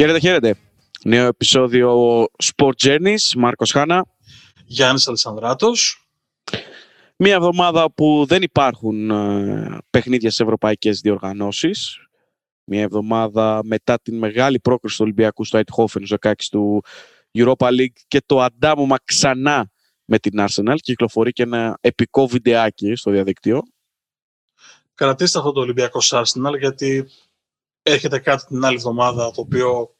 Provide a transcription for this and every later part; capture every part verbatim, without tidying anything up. Χαίρετε, χαίρετε. Νέο επεισόδιο Sport Journeys, Μάρκος Χάνα. Γιάννης Αλισανδράτος. Μία εβδομάδα που δεν υπάρχουν παιχνίδια σε ευρωπαϊκές διοργανώσεις. Μία εβδομάδα μετά την μεγάλη πρόκριση του Ολυμπιακού στο Αιτχόφεν, δεκαέξι του Europa League και το αντάμωμα ξανά με την Arsenal. Κυκλοφορεί και ένα επικό βιντεάκι στο διαδικτύο. Κρατήστε αυτό το Ολυμπιακό Arsenal, γιατί έρχεται κάτι την άλλη εβδομάδα το οποίο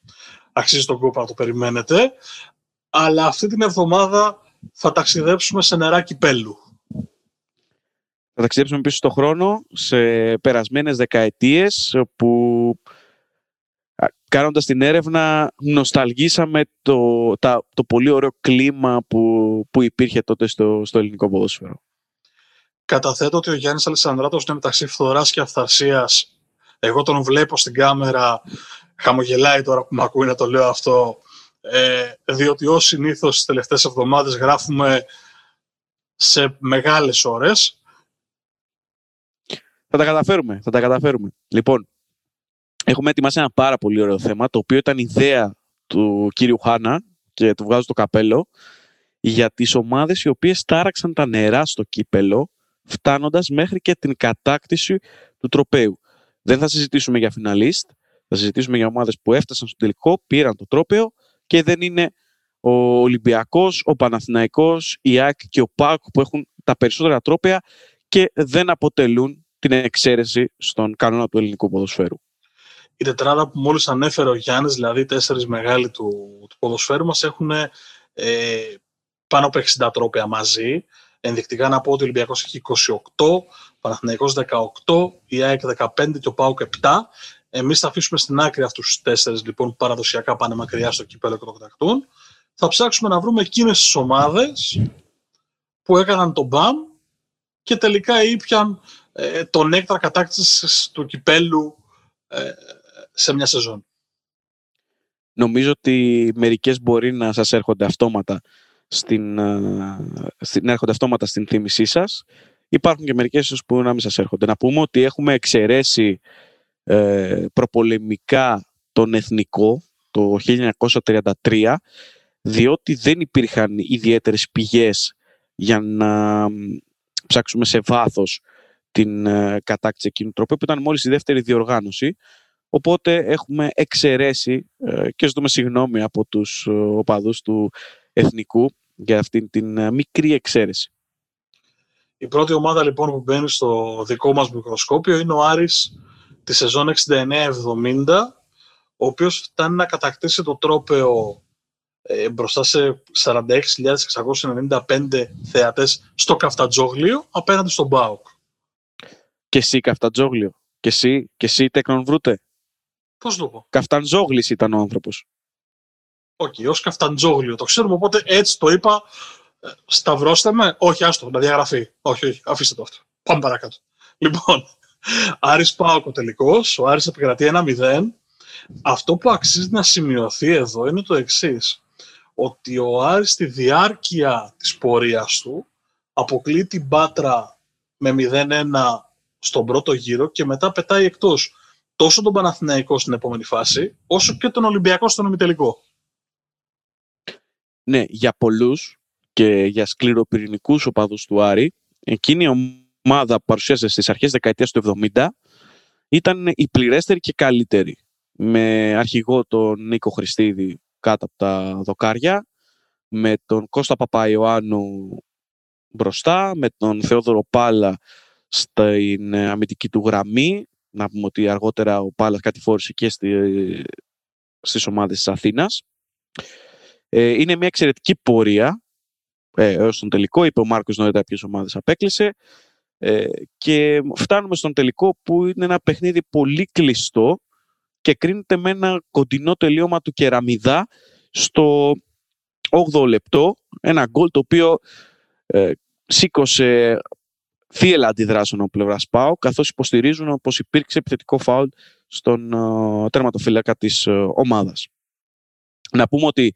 αξίζει τον κόπο να το περιμένετε. Αλλά αυτή την εβδομάδα θα ταξιδέψουμε σε νερά κυπέλλου. Θα ταξιδέψουμε πίσω στον χρόνο, σε περασμένες δεκαετίες, που κάνοντας την έρευνα νοσταλγήσαμε το, τα, το πολύ ωραίο κλίμα που, που υπήρχε τότε στο, στο ελληνικό ποδόσφαιρο. Καταθέτω ότι ο Γιάννης Αλισανδράτος είναι μεταξύ φθοράς και αυθαρσίας. Εγώ τον βλέπω στην κάμερα, χαμογελάει τώρα που με ακούει να το λέω αυτό, ε, διότι ως συνήθως τις τελευταίες εβδομάδες γράφουμε σε μεγάλες ώρες. Θα τα καταφέρουμε, θα τα καταφέρουμε. Λοιπόν, έχουμε ετοιμάσει ένα πάρα πολύ ωραίο θέμα, το οποίο ήταν ιδέα του κύριου Χάνα και του βγάζω το καπέλο, για τις ομάδες οι οποίες τάραξαν τα νερά στο κύπελο, φτάνοντας μέχρι και την κατάκτηση του τροπέου. Δεν θα συζητήσουμε για φιναλίστ, θα συζητήσουμε για ομάδες που έφτασαν στο τελικό, πήραν το τρόπαιο και δεν είναι ο Ολυμπιακός, ο Παναθηναϊκός, η ΑΕΚ και ο ΠΑΟΚ που έχουν τα περισσότερα τρόπαια και δεν αποτελούν την εξαίρεση στον κανόνα του ελληνικού ποδοσφαίρου. Η τετράδα που μόλις ανέφερε ο Γιάννης, δηλαδή οι τέσσερις μεγάλοι του, του ποδοσφαίρου μας, έχουν ε, πάνω από εξήντα τρόπαια μαζί. Ενδεικτικά να πω ότι ο Ολυμπιακός έχει είκοσι οκτώ, ο Παναθηναϊκός δεκαοκτώ, η ΑΕΚ δεκαπέντε και ο ΠΑΟΚ επτά. Εμείς θα αφήσουμε στην άκρη αυτούς τους τέσσερις λοιπόν που παραδοσιακά πάνε μακριά στο κύπελλο και το κατακτούν. Θα ψάξουμε να βρούμε εκείνες τις ομάδες που έκαναν τον μπαμ και τελικά ήπιαν ε, τον νέκταρ κατάκτησης του κυπέλλου ε, σε μια σεζόν. Νομίζω ότι μερικές μπορεί να σας έρχονται αυτόματα Στην, στην, έρχονται αυτόματα στην θύμησή σας. Υπάρχουν και μερικές που να μην σας έρχονται. Να πούμε ότι έχουμε εξαιρέσει ε, προπολεμικά τον εθνικό το χίλια εννιακόσια τριάντα τρία, διότι δεν υπήρχαν ιδιαίτερες πηγές για να ψάξουμε σε βάθος την ε, κατάκτηση εκείνου τρόπου που ήταν μόλις η δεύτερη διοργάνωση. Οπότε έχουμε εξαιρέσει ε, και ζητούμε συγγνώμη από τους ε, οπαδούς του εθνικού για αυτήν την μικρή εξαίρεση. Η πρώτη ομάδα λοιπόν που μπαίνει στο δικό μας μικροσκόπιο είναι ο Άρης τη σεζόν εξήντα εννιά εβδομήντα, ο οποίος φτάνει να κατακτήσει το τρόπαιο ε, μπροστά σε σαράντα έξι χιλιάδες εξακόσιοι ενενήντα πέντε θεατές στο Καφταντζόγλιο απέναντι στον ΠΑΟΚ. Και εσύ Καφταντζόγλιο, και εσύ, και εσύ τέκνον βρούτε. Πώς το πω. Καφταντζόγλης ήταν ο άνθρωπος. Όχι, okay, ως Καφταντζόγλιο το ξέρουμε, οπότε έτσι το είπα, σταυρώστε με, όχι άστο, να διαγραφεί, όχι, όχι, αφήστε το αυτό, πάμε παρακάτω. Λοιπόν, Άρης ΠΑΟΚ ο τελικός, ο Άρης επικρατεί ένα μηδέν. Αυτό που αξίζει να σημειωθεί εδώ είναι το εξής, ότι ο Άρης στη διάρκεια της πορείας του αποκλεί την Πάτρα με μηδέν ένα στον πρώτο γύρο και μετά πετάει εκτός τόσο τον Παναθηναϊκό στην επόμενη φάση, όσο και τον Ολυμπιακό στον ημιτελικό. Ναι, για πολλούς και για σκληροπυρηνικούς οπαδούς του Άρη, εκείνη η ομάδα που παρουσίασε στις αρχές δεκαετίας του εβδομήντα ήταν η πληρέστερη και καλύτερη. Με αρχηγό τον Νίκο Χριστίδη κάτω από τα δοκάρια, με τον Κώστα Παπαϊωάνου μπροστά, με τον Θεόδωρο Πάλα στην αμυντική του γραμμή. Να πούμε ότι αργότερα ο Πάλας κατηφόρησε και στις ομάδες της Αθήνας. Είναι μια εξαιρετική πορεία ε, έως τον τελικό. Είπε ο Μάρκος νωρίτερα ποιες ομάδες απέκλεισε. Ε, και φτάνουμε στον τελικό που είναι ένα παιχνίδι πολύ κλειστό και κρίνεται με ένα κοντινό τελείωμα του Κεραμιδά στο όγδοο λεπτό. Ένα γκολ το οποίο ε, σήκωσε θύελλα αντιδράσεων από πλευράς ΠΑΟ, καθώς υποστηρίζουν πως υπήρξε επιθετικό φάουλ στον ε, τερματοφύλακα της ε, ομάδας. Να πούμε ότι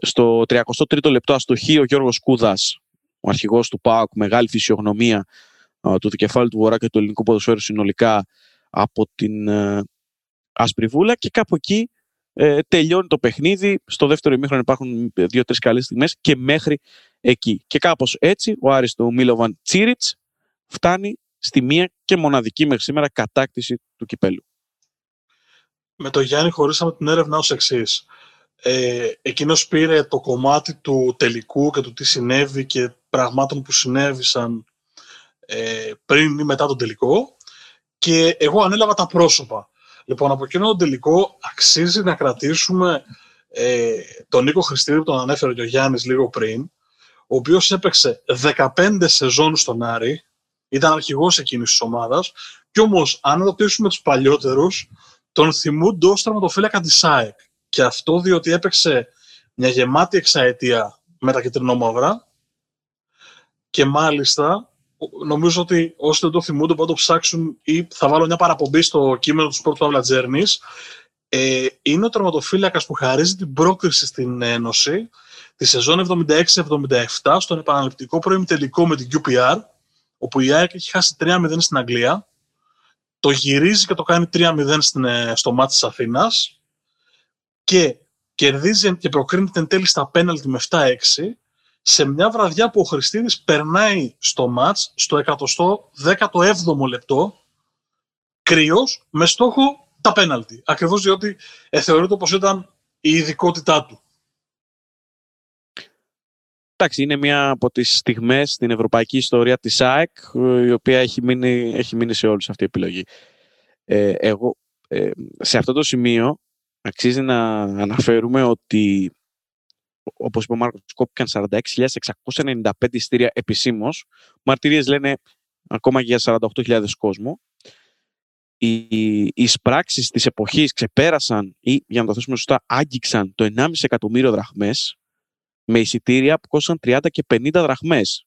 στο τριακοστό τρίτο λεπτό αστοχεί ο Γιώργος Κούδας, ο αρχηγός του ΠΑΟΚ, μεγάλη φυσιογνωμία του δικεφάλου του Βορρά και του ελληνικού ποδοσφαίρου συνολικά από την Ασπριβούλα, και κάπου εκεί Ε, τελειώνει το παιχνίδι. Στο δεύτερο ημίχρονο υπάρχουν δύο-τρεις καλές στιγμές και μέχρι εκεί. Και κάπως έτσι ο Άρης του Μίλοβαν Τσίριτς φτάνει στη μία και μοναδική μέχρι σήμερα κατάκτηση του κυπέλου. Με τον Γιάννη χωρίσαμε την έρευνα ως εξής. Ε, εκείνος πήρε το κομμάτι του τελικού και του τι συνέβη και πραγμάτων που συνέβησαν ε, πριν ή μετά τον τελικό, και εγώ ανέλαβα τα πρόσωπα. Λοιπόν, από εκείνο τον τελικό αξίζει να κρατήσουμε ε, τον Νίκο Χριστίδη που τον ανέφερε και ο Γιάννης λίγο πριν, ο οποίος έπαιξε δεκαπέντε σεζόν στον Άρη, ήταν αρχηγός εκείνης της ομάδας, και όμως αν ρωτήσουμε τους παλιότερους, τον θυμούνται ως τερματοφύλακα της ΑΕΚ. Και αυτό διότι έπαιξε μια γεμάτη εξαετία με τα κεντρινόμαυρα, και μάλιστα νομίζω ότι όσοι δεν το θυμούνται μπορούν να το ψάξουν, ή θα βάλω μια παραπομπή στο κείμενο του Sport Pavla Journeys. Ε, είναι ο τερματοφύλακας που χαρίζει την πρόκριση στην Ένωση τη σεζόν εβδομήντα έξι εβδομήντα επτά στον επαναληπτικό προημιτελικό με την κιου πι αρ, όπου η ΑΕΚ έχει χάσει τρία μηδέν στην Αγγλία, το γυρίζει και το κάνει τρία μηδέν στο μάτς της Αθήνας και κερδίζει και προκρίνεται εν τέλει στα πέναλτι με επτά έξι, σε μια βραδιά που ο Χριστίδης περνάει στο μάτς στο εκατοστό δέκατο έβδομο λεπτό κρύος, με στόχο τα πέναλτι, ακριβώς διότι ε, θεωρείται πως ήταν η ειδικότητά του. Εντάξει, είναι μια από τις στιγμές στην ευρωπαϊκή ιστορία της ΑΕΚ, η οποία έχει μείνει, έχει μείνει σε όλους αυτή η επιλογή. Ε, εγώ, ε, σε αυτό το σημείο αξίζει να αναφέρουμε ότι, όπως είπε ο Μάρκος, κόπηκαν σαράντα έξι χιλιάδες εξακόσια ενενήντα πέντε εισιτήρια επισήμως. Μαρτυρίες λένε ακόμα και για σαράντα οκτώ χιλιάδες κόσμο. Οι εισπράξεις της εποχής ξεπέρασαν, ή για να το θέσουμε σωστά, άγγιξαν το ενάμιση εκατομμύριο δραχμές, με εισιτήρια που κόστησαν τριάντα και πενήντα δραχμές.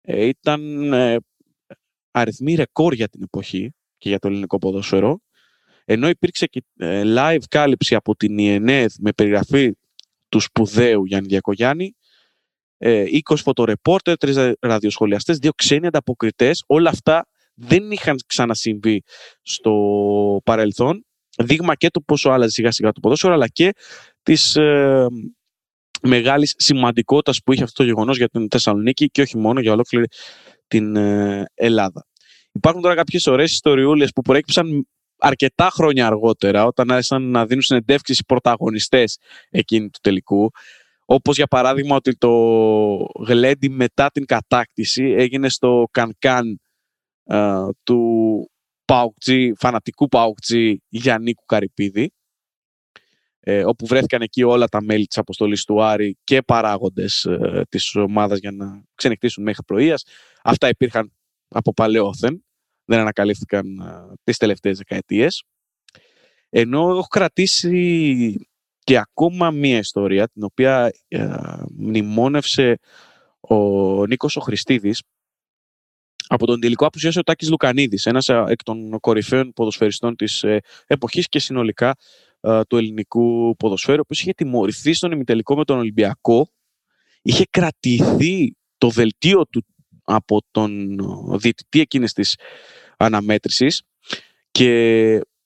Ε, ήταν ε, αριθμοί ρεκόρ για την εποχή και για το ελληνικό ποδόσφαιρο, ενώ υπήρξε και ε, live κάλυψη από την ΙΕΝΕΔ με περιγραφή του σπουδαίου Γιάννη Διακογιάννη, ε, είκοσι φωτορεπόρτερ, τρεις ραδιοσχολιαστές, δύο ξένοι ανταποκριτές. Όλα αυτά δεν είχαν ξανασυμβεί στο παρελθόν. Δείγμα και το πόσο άλλαζε σιγά σιγά το ποδόσφαιρο, αλλά και τις... Ε, μεγάλης σημαντικότητας που είχε αυτό το γεγονός για την Θεσσαλονίκη και όχι μόνο, για ολόκληρη την Ελλάδα. Υπάρχουν τώρα κάποιες ωραίες ιστοριούλες που προέκυψαν αρκετά χρόνια αργότερα, όταν άρχισαν να δίνουν συνεντεύξεις οι πρωταγωνιστές εκείνη του τελικού. Όπως για παράδειγμα ότι το γλέντι μετά την κατάκτηση έγινε στο Κανκάν ε, του Παουκτζή, φανατικού Παουκτζή Γιαννίκου Καρυπίδη, Ε, όπου βρέθηκαν εκεί όλα τα μέλη της αποστολής του Άρη και παράγοντες ε, της ομάδας για να ξενυχτήσουν μέχρι πρωίας. Αυτά υπήρχαν από παλαιόθεν, δεν ανακαλύφθηκαν ε, τις τελευταίες δεκαετίες. Ενώ έχω κρατήσει και ακόμα μία ιστορία, την οποία ε, μνημόνευσε ο Νίκος ο Χριστίδης. Από τον τελικό απουσίασε ο Τάκης Λουκανίδης, ένας εκ των κορυφαίων ποδοσφαιριστών της ε, εποχής και συνολικά του ελληνικού ποδοσφαίρου, ο οποίος είχε τιμωρηθεί στον ημιτελικό με τον Ολυμπιακό. Είχε κρατηθεί το δελτίο του από τον διαιτητή εκείνης της αναμέτρησης, και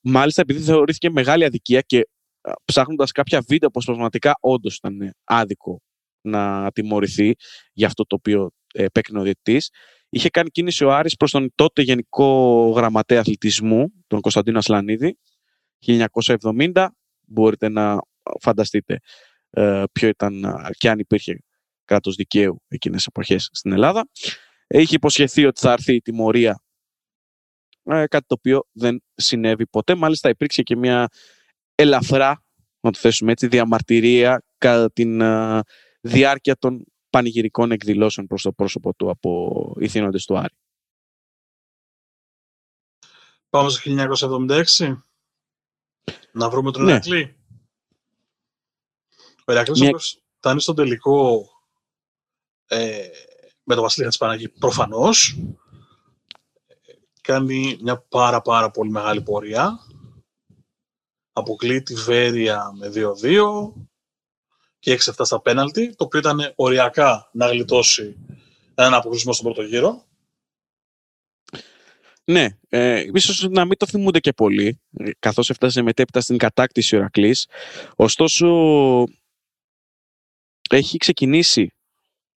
μάλιστα επειδή θεωρήθηκε μεγάλη αδικία και ψάχνοντας κάποια βίντεο πως πραγματικά όντως ήταν άδικο να τιμωρηθεί για αυτό το οποίο επέκρινε ο διαιτητής, είχε κάνει κίνηση ο Άρης προς τον τότε γενικό γραμματέα αθλητισμού, τον Κωνσταντίνο Ασλανίδη, χίλια εννιακόσια εβδομήντα. Μπορείτε να φανταστείτε ε, ποιο ήταν, και αν υπήρχε κράτος δικαίου εκείνες τις εποχές στην Ελλάδα. Είχε υποσχεθεί ότι θα έρθει η τιμωρία, ε, κάτι το οποίο δεν συνέβη ποτέ. Μάλιστα υπήρξε και μια ελαφρά, να το θέσουμε έτσι, διαμαρτυρία κατά την ε, διάρκεια των πανηγυρικών εκδηλώσεων προς το πρόσωπο του από ηθήνοντες του Άρη. Πάμε στο χίλια εννιακόσια εβδομήντα έξι. Να βρούμε τον Ηρακλή. Ναι. Ο Ηρακλής Μια... όπως φτάνει στον τελικό ε, με τον Βασιλείου της Παναγή, προφανώς ε, κάνει μια πάρα πάρα πολύ μεγάλη πορεία. Αποκλεί τη Βέρεια με δύο δύο και έξι εφτά στα πέναλτι, το οποίο ήταν οριακά να γλιτώσει έναν αποκλεισμό στον πρώτο γύρο. Ναι, ε, ίσως να μην το θυμούνται και πολύ, καθώς έφτασε μετέπειτα στην κατάκτηση ο Ηρακλής. Ωστόσο, έχει ξεκινήσει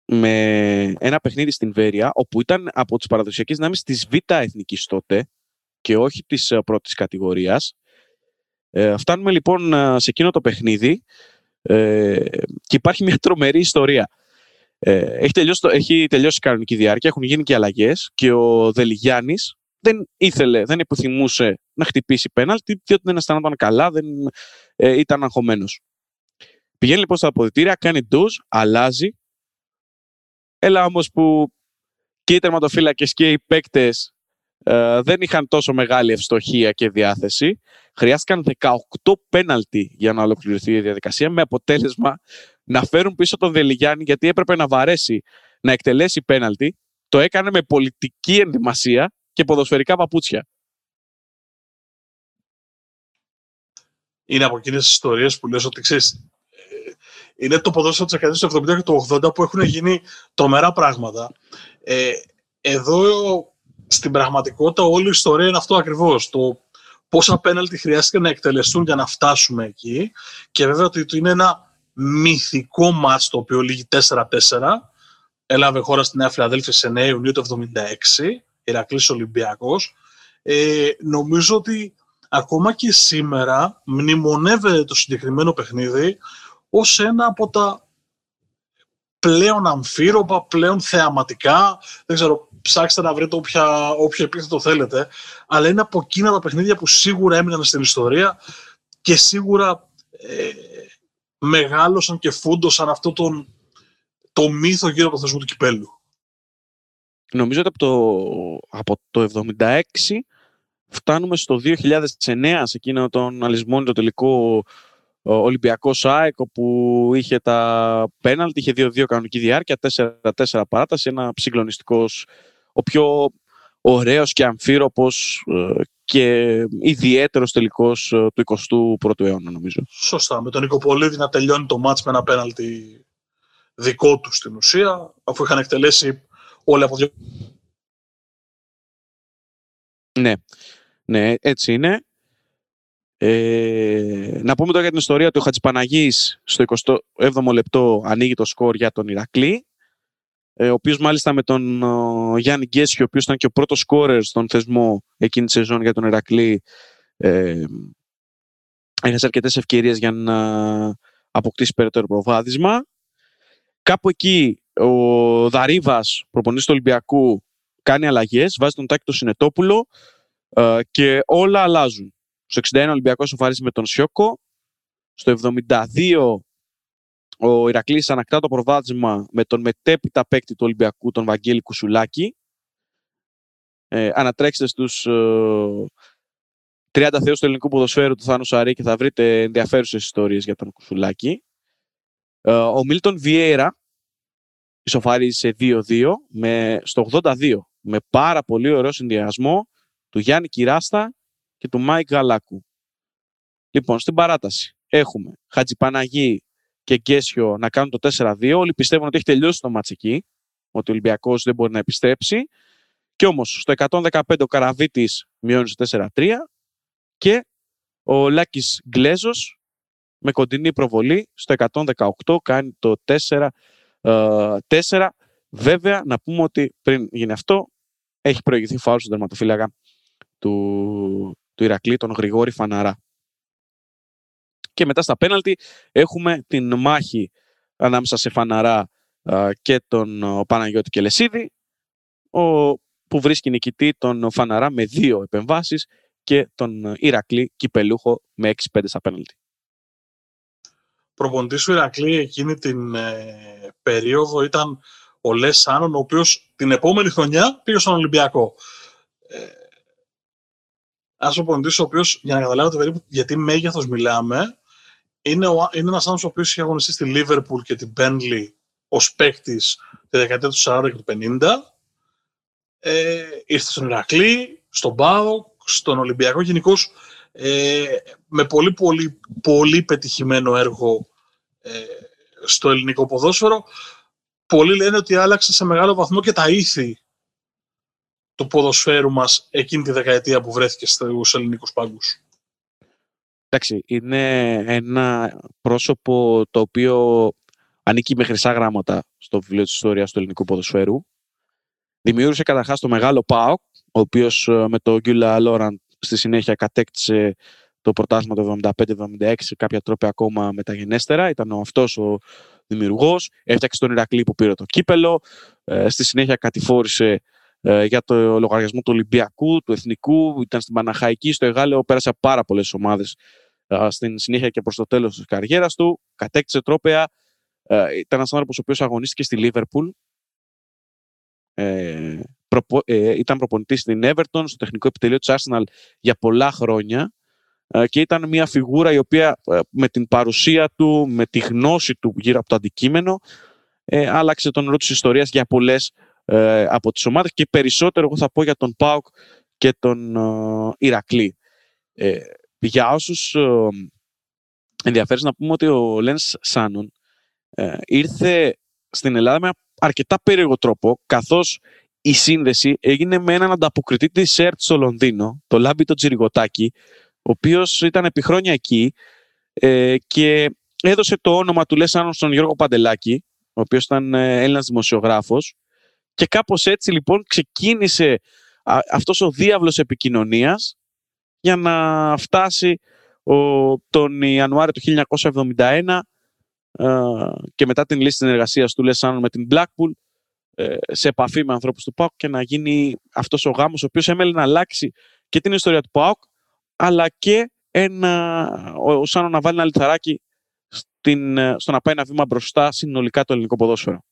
με ένα παιχνίδι στην Βέρεια, όπου ήταν από τις παραδοσιακές δυνάμεις της Β' Εθνικής τότε και όχι της πρώτης κατηγορίας. Ε, φτάνουμε λοιπόν σε εκείνο το παιχνίδι ε, και υπάρχει μια τρομερή ιστορία. Ε, έχει, τελειώσει, έχει τελειώσει η κανονική διάρκεια, έχουν γίνει και αλλαγές και ο Δελιγιάννης δεν ήθελε, δεν επιθυμούσε να χτυπήσει πέναλτι, διότι δεν αισθανόταν καλά, δεν ε, ήταν αγχωμένος. Πηγαίνει λοιπόν στα αποδυτήρια, κάνει ντουζ, αλλάζει. Έλα όμως που και οι τερματοφύλακες και οι παίκτες ε, δεν είχαν τόσο μεγάλη ευστοχία και διάθεση. Χρειάστηκαν δεκαοκτώ πέναλτι για να ολοκληρωθεί η διαδικασία, με αποτέλεσμα να φέρουν πίσω τον Δελιγιάννη, γιατί έπρεπε να βαρέσει να εκτελέσει πέναλτι. Το έκανε με πολιτική ενδυμασία και ποδοσφαιρικά παπούτσια. Είναι από εκείνες τις ιστορίες που λες ότι ξέρεις, είναι το ποδόσφαιρο της Ακαδημίας του εβδομήντα και του ογδόντα που έχουν γίνει τρομερά πράγματα. Ε, εδώ στην πραγματικότητα όλη η ιστορία είναι αυτό ακριβώς. Το πόσα πέναλτι χρειάστηκε να εκτελεστούν για να φτάσουμε εκεί. Και βέβαια ότι είναι ένα μυθικό μάτς το οποίο λήγει τέσσερα τέσσερα. Έλαβε χώρα στη Νέα Φιλαδέλφια σε εννέα Ιουνίου του εβδομήντα έξι. Ηρακλής Ολυμπιακός. Ε, νομίζω ότι ακόμα και σήμερα μνημονεύεται το συγκεκριμένο παιχνίδι ως ένα από τα πλέον αμφίροπα, πλέον θεαματικά. Δεν ξέρω, ψάξτε να βρείτε όποια, όποιο επίθετο θέλετε. Αλλά είναι από εκείνα τα παιχνίδια που σίγουρα έμειναν στην ιστορία και σίγουρα ε, μεγάλωσαν και φούντωσαν αυτό τον, το μύθο γύρω από το θεσμό του κυπέλλου. Νομίζω ότι από το, από το εβδομήντα έξι φτάνουμε στο δύο χιλιάδες εννέα, σε εκείνο τον αλυσμόνι το τελικό Ολυμπιακός ΑΕΚ, όπου είχε τα πέναλτι, είχε δύο δύο κανονική διάρκεια, τέσσερα τέσσερα παράταση, ένα συγκλονιστικός, ο πιο ωραίος και αμφίροπος και ιδιαίτερος τελικός του εικοστού πρώτου αιώνα, νομίζω. Σωστά, με τον Νικοπολίδη να τελειώνει το μάτς με ένα πέναλτι δικό του στην ουσία, αφού είχαν εκτελέσει όλα από δύο. Ναι, ναι, έτσι είναι. Ε, να πούμε τώρα για την ιστορία του Χατζηπαναγής. Στο εικοστό έβδομο λεπτό ανοίγει το σκορ για τον Ηρακλή, ε, ο οποίος μάλιστα με τον ο, Γιάννη Γκέσιο, ο οποίος ήταν και ο πρώτος σκόρερ στον θεσμό εκείνη τη σεζόν για τον Ηρακλή, ε, έχασε αρκετές ευκαιρίες για να αποκτήσει περαιτέρω προβάδισμα. Κάπου εκεί ο Δαρίβας, προπονητής του Ολυμπιακού, κάνει αλλαγές, βάζει τον Τάκη τον Συνετόπουλο ε, και όλα αλλάζουν. Στο εξήντα ένα ο Ολυμπιακός εμφανίζεται με τον Σιόκο. Στο εβδομήντα δύο ο Ηρακλής ανακτά το προβάδισμα με τον μετέπειτα παίκτη του Ολυμπιακού, τον Βαγγέλη Κουσουλάκη. Ε, ανατρέξτε στους ε, τριάντα θεούς του ελληνικού ποδοσφαίρου του Θάνου Σαρή και θα βρείτε ενδιαφέρουσες ιστορίες για τον Κουσουλάκη. Ε, ο Μίλτον Βιέρα ισοφαρίζει σε δύο δύο με, στο ογδόντα δύο, με πάρα πολύ ωραίο συνδυασμό του Γιάννη Κυράστα και του Μάικ Γαλάκου. Λοιπόν, στην παράταση έχουμε Χατζηπαναγή και Γκέσιο να κάνουν το τέσσερα δύο. Όλοι πιστεύουν ότι έχει τελειώσει το μάτς εκεί, ότι ο Ολυμπιακός δεν μπορεί να επιστρέψει. Κι όμως, στο εκατόν δεκαπέντε ο Καραβίτης μειώνει στο τέσσερα τρία και ο Λάκης Γκλέζος με κοντινή προβολή στο εκατόν δεκαοκτώ κάνει το τέσσερα τέσσερα. Βέβαια, να πούμε ότι πριν γίνει αυτό, έχει προηγηθεί φάουλ στον τερματοφύλακα του του Ηρακλή, τον Γρηγόρη Φαναρά. Και μετά στα πέναλτι έχουμε την μάχη ανάμεσα σε Φαναρά α, και τον ο Παναγιώτη Κελεσίδη, ο, που βρίσκει νικητή τον Φαναρά με δύο επεμβάσεις και τον Ηρακλή κυπελούχο με έξι πέντε στα πέναλτι. Προπονητής του Ηρακλή εκείνη την ε, περίοδο ήταν ο Λες Άνων, ο οποίος την επόμενη χρονιά πήγε στον Ολυμπιακό. Ε, Ένας προπονητής ο οποίος, για να καταλάβετε περίπου γιατί μέγεθος μιλάμε, είναι, ο, είναι ένας άνθρωπος ο οποίος είχε αγωνιστεί στη Λίβερπουλ και την Μπέρνλι ως παίκτης τη δεκαετία του σαράντα και του πενήντα. Ε, ήρθε στον Ηρακλή, στον ΠΑΟΚ, στον Ολυμπιακό. Γενικώς ε, με πολύ, πολύ, πολύ πετυχημένο έργο ε, στο ελληνικό ποδόσφαιρο. Πολλοί λένε ότι άλλαξε σε μεγάλο βαθμό και τα ήθη του ποδοσφαίρου μας εκείνη τη δεκαετία που βρέθηκε στους ελληνικούς πάγκους. Εντάξει, είναι ένα πρόσωπο το οποίο ανήκει με χρυσά γράμματα στο βιβλίο της ιστορίας του ελληνικού ποδοσφαίρου. Δημιούργησε καταρχάς το μεγάλο ΠΑΟΚ, ο οποίος με τον Γκιούλα Λόραντ στη συνέχεια κατέκτησε το πρωτάθλημα το εβδομήντα πέντε εβδομήντα έξι, κάποια τρόπια ακόμα μεταγενέστερα. Ήταν αυτός ο δημιουργός. Έφτιαξε τον Ηρακλή που πήρε το κύπελο. Ε, στη συνέχεια κατηφόρησε ε, για το λογαριασμό του Ολυμπιακού, του Εθνικού. Ήταν στην Παναχαϊκή, στο Εγάλεο. Πέρασε πάρα πολλές ομάδες ε, στην συνέχεια και προς το τέλος της καριέρας του. Κατέκτησε τρόπια. Ε, ήταν ένας άνθρωπος ο οποίος αγωνίστηκε στη Λίβερπουλ. Ε, προπο, ε, ήταν προπονητής στην Everton, στο τεχνικό επιτελείο της Arsenal για πολλά χρόνια. Και ήταν μια φιγούρα η οποία με την παρουσία του, με τη γνώση του γύρω από το αντικείμενο, ε, άλλαξε τον ρόλο της ιστορίας για πολλές ε, από τις ομάδες και περισσότερο εγώ θα πω για τον ΠΑΟΚ και τον ε, Ηρακλή. Ε, για όσους ε, ενδιαφέρει να πούμε ότι ο Λες Άνων ε, ήρθε στην Ελλάδα με αρκετά περίεργο τρόπο, καθώς η σύνδεση έγινε με έναν ανταποκριτή της ΕΡΤ στο Λονδίνο, το Λάμπη τον Τζιριγωτάκη, ο οποίος ήταν επί χρόνια εκεί ε, και έδωσε το όνομα του Λες Άνων στον Γιώργο Παντελάκη, ο οποίος ήταν ε, Έλληνας δημοσιογράφος, και κάπως έτσι λοιπόν ξεκίνησε α, αυτός ο διάβλος επικοινωνίας για να φτάσει ο, τον Ιανουάριο του χίλια εννιακόσια εβδομήντα ένα ε, και μετά την λύση συνεργασίας του Λες Άνων με την Blackpool ε, σε επαφή με ανθρώπους του ΠΑΟΚ και να γίνει αυτός ο γάμος ο οποίος έμελε να αλλάξει και την ιστορία του ΠΑΟΚ αλλά και ένα, ο Σάνο να βάλει ένα λιθαράκι στην, στο να πάει ένα βήμα μπροστά συνολικά το ελληνικό ποδόσφαιρο.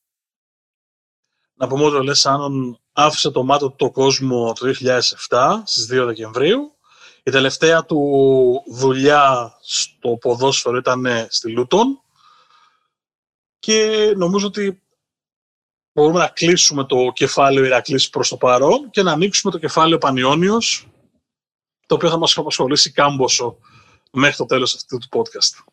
Να πούμε ότι ο Λες Άνων άφησε το μάτω του κόσμο το δύο χιλιάδες επτά, στις δύο Δεκεμβρίου. Η τελευταία του δουλειά στο ποδόσφαιρο ήταν στη Λούτον. Και νομίζω ότι μπορούμε να κλείσουμε το κεφάλαιο Ηρακλής προς το παρόν και να ανοίξουμε το κεφάλαιο Πανιώνιος, το οποίο θα μας απασχολήσει κάμποσο μέχρι το τέλος αυτού του podcast.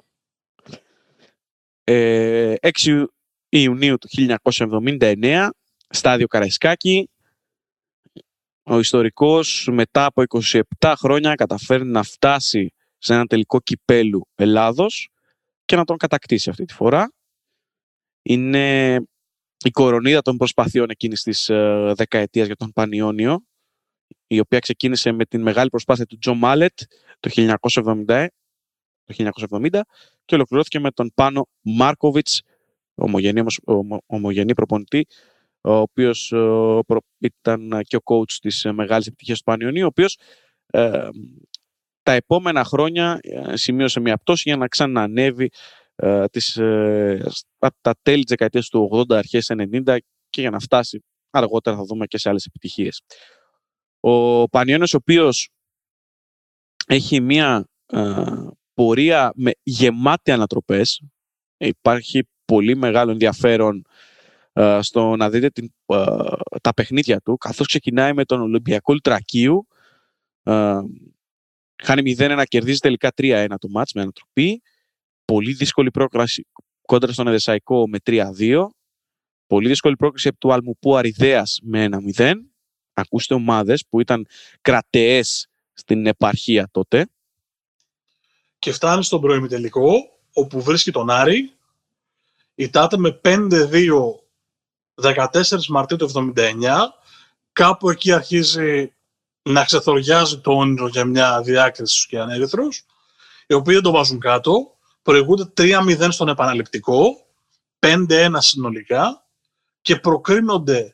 Ε, έξι Ιουνίου του χίλια εννιακόσια εβδομήντα εννέα, στάδιο Καραϊσκάκη, ο ιστορικός μετά από είκοσι επτά χρόνια καταφέρνει να φτάσει σε ένα τελικό κυπέλου Ελλάδος και να τον κατακτήσει αυτή τη φορά. Είναι η κορονίδα των προσπαθειών εκείνης της δεκαετίας για τον Πανιώνιο, η οποία ξεκίνησε με την μεγάλη προσπάθεια του Τζο Μάλετ το χίλια εννιακόσια εβδομήντα και ολοκληρώθηκε με τον Πάνο Μάρκοβιτς, ομογενή, ομο, ομογενή προπονητή, ο οποίος προ, ήταν και ο coach της μεγάλης επιτυχίας του Πανιωνίου, ο οποίος ε, τα επόμενα χρόνια σημείωσε μια πτώση για να ξανανεύει ε, τις, ε, τα τέλη της δεκαετίας του ογδόντα, αρχές ενενήντα και για να φτάσει αργότερα θα δούμε και σε άλλες επιτυχίες. Ο Πανιώνιος ο οποίος έχει μια ε, πορεία με γεμάτη ανατροπές. Υπάρχει πολύ μεγάλο ενδιαφέρον ε, στο να δείτε την, ε, τα παιχνίδια του, καθώς ξεκινάει με τον Ολυμπιακό Λουτρακίου. Ε, χάνει μηδέν ένα, κερδίζει τελικά τρία ένα το μάτς με ανατροπή. Πολύ δύσκολη πρόκριση κόντρα στον Εδεσσαϊκό με τρία δύο. Πολύ δύσκολη πρόκριση από του Αλμουπού Αριδέας με ένα μηδέν. Ακούστε ομάδες που ήταν κρατεές στην επαρχία τότε. Και φτάνει στον προημιτελικό, όπου βρίσκει τον Άρη. Ητάται με πέντε δύο, δεκατέσσερις Μαρτίου του εβδομήντα εννέα. Κάπου εκεί αρχίζει να ξεθοριάζει το όνειρο για μια διάκριση στους κεανέρυθρους, οι οποίοι δεν το βάζουν κάτω. Προηγούνται τρία μηδέν στον επαναληπτικό, πέντε ένα συνολικά και προκρίνονται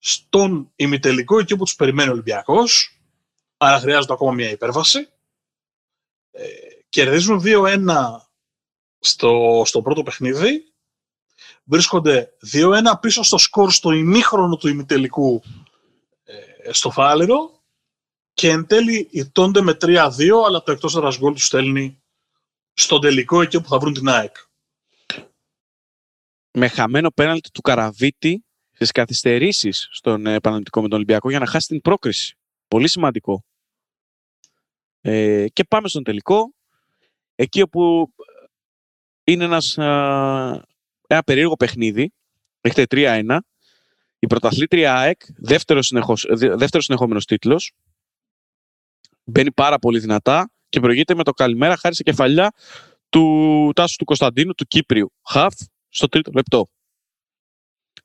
στον ημιτελικό, εκεί που τους περιμένει ο Ολυμπιακός, άρα χρειάζεται ακόμα μια υπέρβαση. Ε, κερδίζουν δύο ένα στο, στο πρώτο παιχνίδι, βρίσκονται δύο ένα πίσω στο σκορ στο ημίχρονο του ημιτελικού ε, στο Φάληρο και εν τέλει ηττώνται με τρία δύο, αλλά το εκτός έδρας γκολ τους στέλνει στον τελικό, εκεί που θα βρουν την ΑΕΚ. Με χαμένο πέναλτι του Καραβίτη στις καθυστερήσεις στον επαναληπτικό με τον Ολυμπιακό για να χάσει την πρόκριση. Πολύ σημαντικό. Ε, και πάμε στον τελικό. Εκεί όπου είναι ένας, α, ένα περίεργο παιχνίδι. Έχετε τρία ένα Η πρωταθλήτρια ΑΕΚ, δεύτερο, δεύτερο συνεχόμενος τίτλος, μπαίνει πάρα πολύ δυνατά και προηγείται με το καλημέρα χάρη σε κεφαλιά του Τάσου του Κωνσταντίνου, του Κύπριου χαφ, στο τρίτο λεπτό.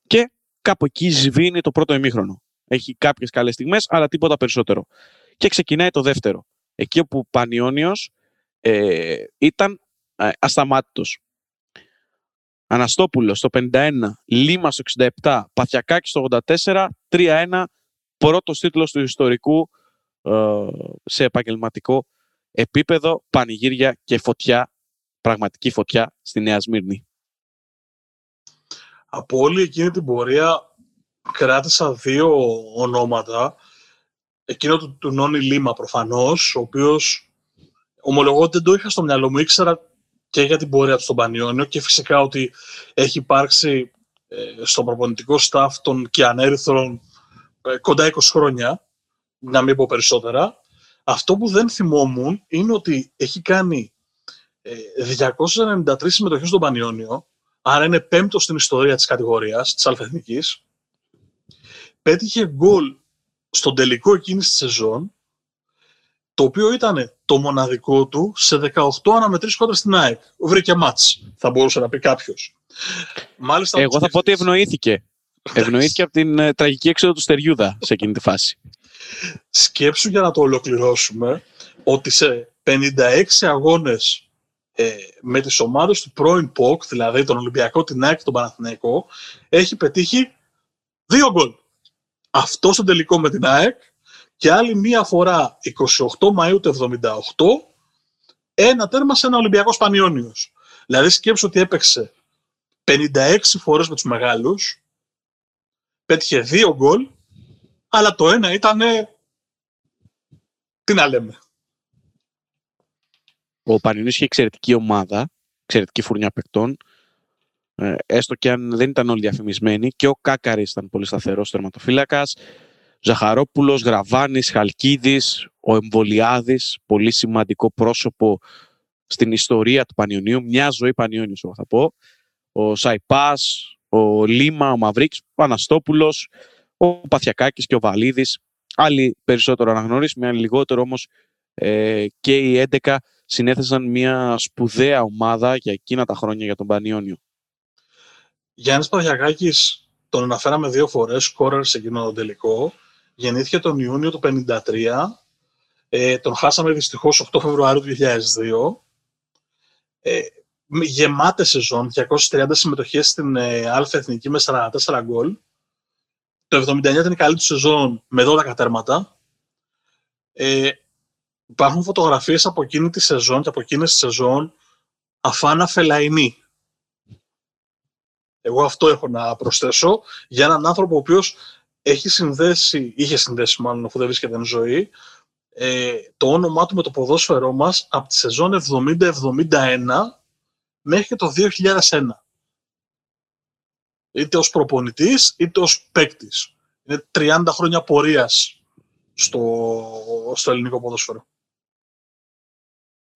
Και κάπου εκεί σβήνει το πρώτο ημίχρονο. Έχει κάποιες καλές στιγμές, αλλά τίποτα περισσότερο. Και ξεκινάει το δεύτερο. Εκεί όπου ο Πανιώνιος ε, ήταν ε, ασταμάτητος. Αναστόπουλος στο πενήντα ένα, Λίμας στο εξήντα επτά, Παθιακάκη στο ογδόντα τέσσερα, τρία ένα, πρώτος τίτλος του ιστορικού ε, σε επαγγελματικό επίπεδο, πανηγύρια και φωτιά, πραγματική φωτιά στη Νέα Σμύρνη. Από όλη εκείνη την πορεία κράτησα δύο ονόματα. Εκείνο του, του Νόνι Λίμα προφανώς, ο οποίος ομολογώ ότι δεν το είχα στο μυαλό μου, ήξερα και για την πορεία του στον Πανιώνιο και φυσικά ότι έχει υπάρξει ε, στο προπονητικό staff των κυανέριθρων ε, κοντά είκοσι χρόνια, να μην πω περισσότερα. Αυτό που δεν θυμόμουν είναι ότι έχει κάνει ε, διακόσιες ενενήντα τρεις συμμετοχές στον Πανιώνιο, άρα είναι πέμπτος στην ιστορία της κατηγορίας, της αλφαεθνικής. Πέτυχε γκολ στον τελικό εκείνης της σεζόν, το οποίο ήταν το μοναδικό του σε δεκαοκτώ αναμετρήσεις κόντρα στην ΑΕΚ. Βρήκε μάτς, θα μπορούσε να πει κάποιος. Μάλιστα, εγώ θα πω ότι ευνοήθηκε. Ευνοήθηκε από την ε, τραγική έξοδο του Στεριούδα σε εκείνη τη φάση. Σκέψου, για να το ολοκληρώσουμε, ότι σε πενήντα έξι αγώνες ε, με τις ομάδες του πρώην ΠΟΚ, δηλαδή τον Ολυμπιακό, την ΑΕΚ και τον Παναθηναϊκό, έχει πετύχει δύο γκολ. Αυτό στο τελικό με την ΑΕΚ και άλλη μία φορά εικοστή όγδοη Μαΐου του εβδομήντα οκτώ, ένα τέρμα σε ένα Ολυμπιακός Πανιώνιος. Δηλαδή σκέψου ότι έπαιξε πενήντα έξι φορές με τους μεγάλους, πέτυχε δύο γκολ, αλλά το ένα ήταν, τι να λέμε. Ο Πανιώνιος είχε εξαιρετική ομάδα, εξαιρετική φουρνιά παικτών, έστω και αν δεν ήταν όλοι διαφημισμένοι, και ο Κάκαρης ήταν πολύ σταθερός τερματοφύλακας, Ζαχαρόπουλος, Γραβάνης, Χαλκίδης, ο Εμβολιάδης, πολύ σημαντικό πρόσωπο στην ιστορία του Πανιωνίου, μια ζωή Πανιώνιος εγώ θα πω, ο Σαϊπάς, ο Λίμα, ο Μαυρίκης, ο Αναστόπουλος, ο Παθιακάκης και ο Βαλίδης, άλλοι περισσότερο αναγνωρίσιμοι, άλλοι λιγότερο όμως, ε, και οι έντεκα συνέθεσαν μια σπουδαία ομάδα για εκείνα τα χρόνια για τον Πανιώνιο. Γιάννης Παθιακάκης τον αναφέραμε δύο φορές, σκόρερ σε εκείνο το τελικό. Γεννήθηκε τον Ιούνιο του χίλια εννιακόσια πενήντα τρία. Ε, τον χάσαμε δυστυχώς οκτώ Φεβρουαρίου του δύο χιλιάδες δύο. Ε, γεμάτη σεζόν, διακόσιες τριάντα συμμετοχές στην ε, αλφαεθνική με σαράντα τέσσερα γκολ. Το εβδομήντα εννιά ήταν η καλή του σεζόν με δώδεκα τέρματα. Ε, υπάρχουν φωτογραφίες από εκείνη τη σεζόν και από εκείνες τη σεζόν αφάνα Φελαϊνή. Εγώ αυτό έχω να προσθέσω για έναν άνθρωπο ο οποίος έχει συνδέσει, είχε συνδέσει μάλλον, αφού δεν βρίσκεται εν ζωή, ε, το όνομά του με το ποδόσφαιρό μας από τη σεζόν εβδομήντα εβδομήντα ένα μέχρι και το δύο χιλιάδες ένα. Είτε ως προπονητής, είτε ως παίκτης. Είναι τριάντα χρόνια πορείας στο, στο ελληνικό ποδόσφαιρο.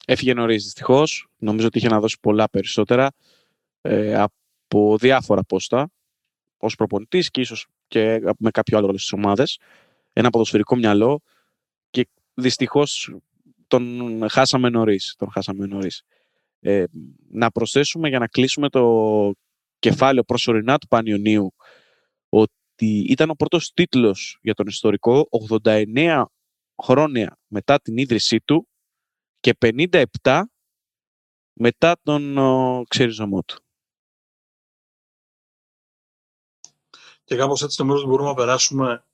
Έφυγε νωρίς δυστυχώς. Νομίζω ότι είχε να δώσει πολλά περισσότερα. Ε, από διάφορα πόστα, ως προπονητής και ίσως και με κάποιο άλλο ρόλο στις ομάδες, ένα ποδοσφαιρικό μυαλό, και δυστυχώς τον χάσαμε νωρίς. Τον χάσαμε νωρίς. Ε, να προσθέσουμε για να κλείσουμε το κεφάλαιο προσωρινά του Πανιωνίου ότι ήταν ο πρώτος τίτλος για τον ιστορικό ογδόντα εννέα χρόνια μετά την ίδρυσή του και πενήντα επτά μετά τον ο, ξεριζωμό του. Και κάπως έτσι νομίζω ότι μπορούμε να περάσουμε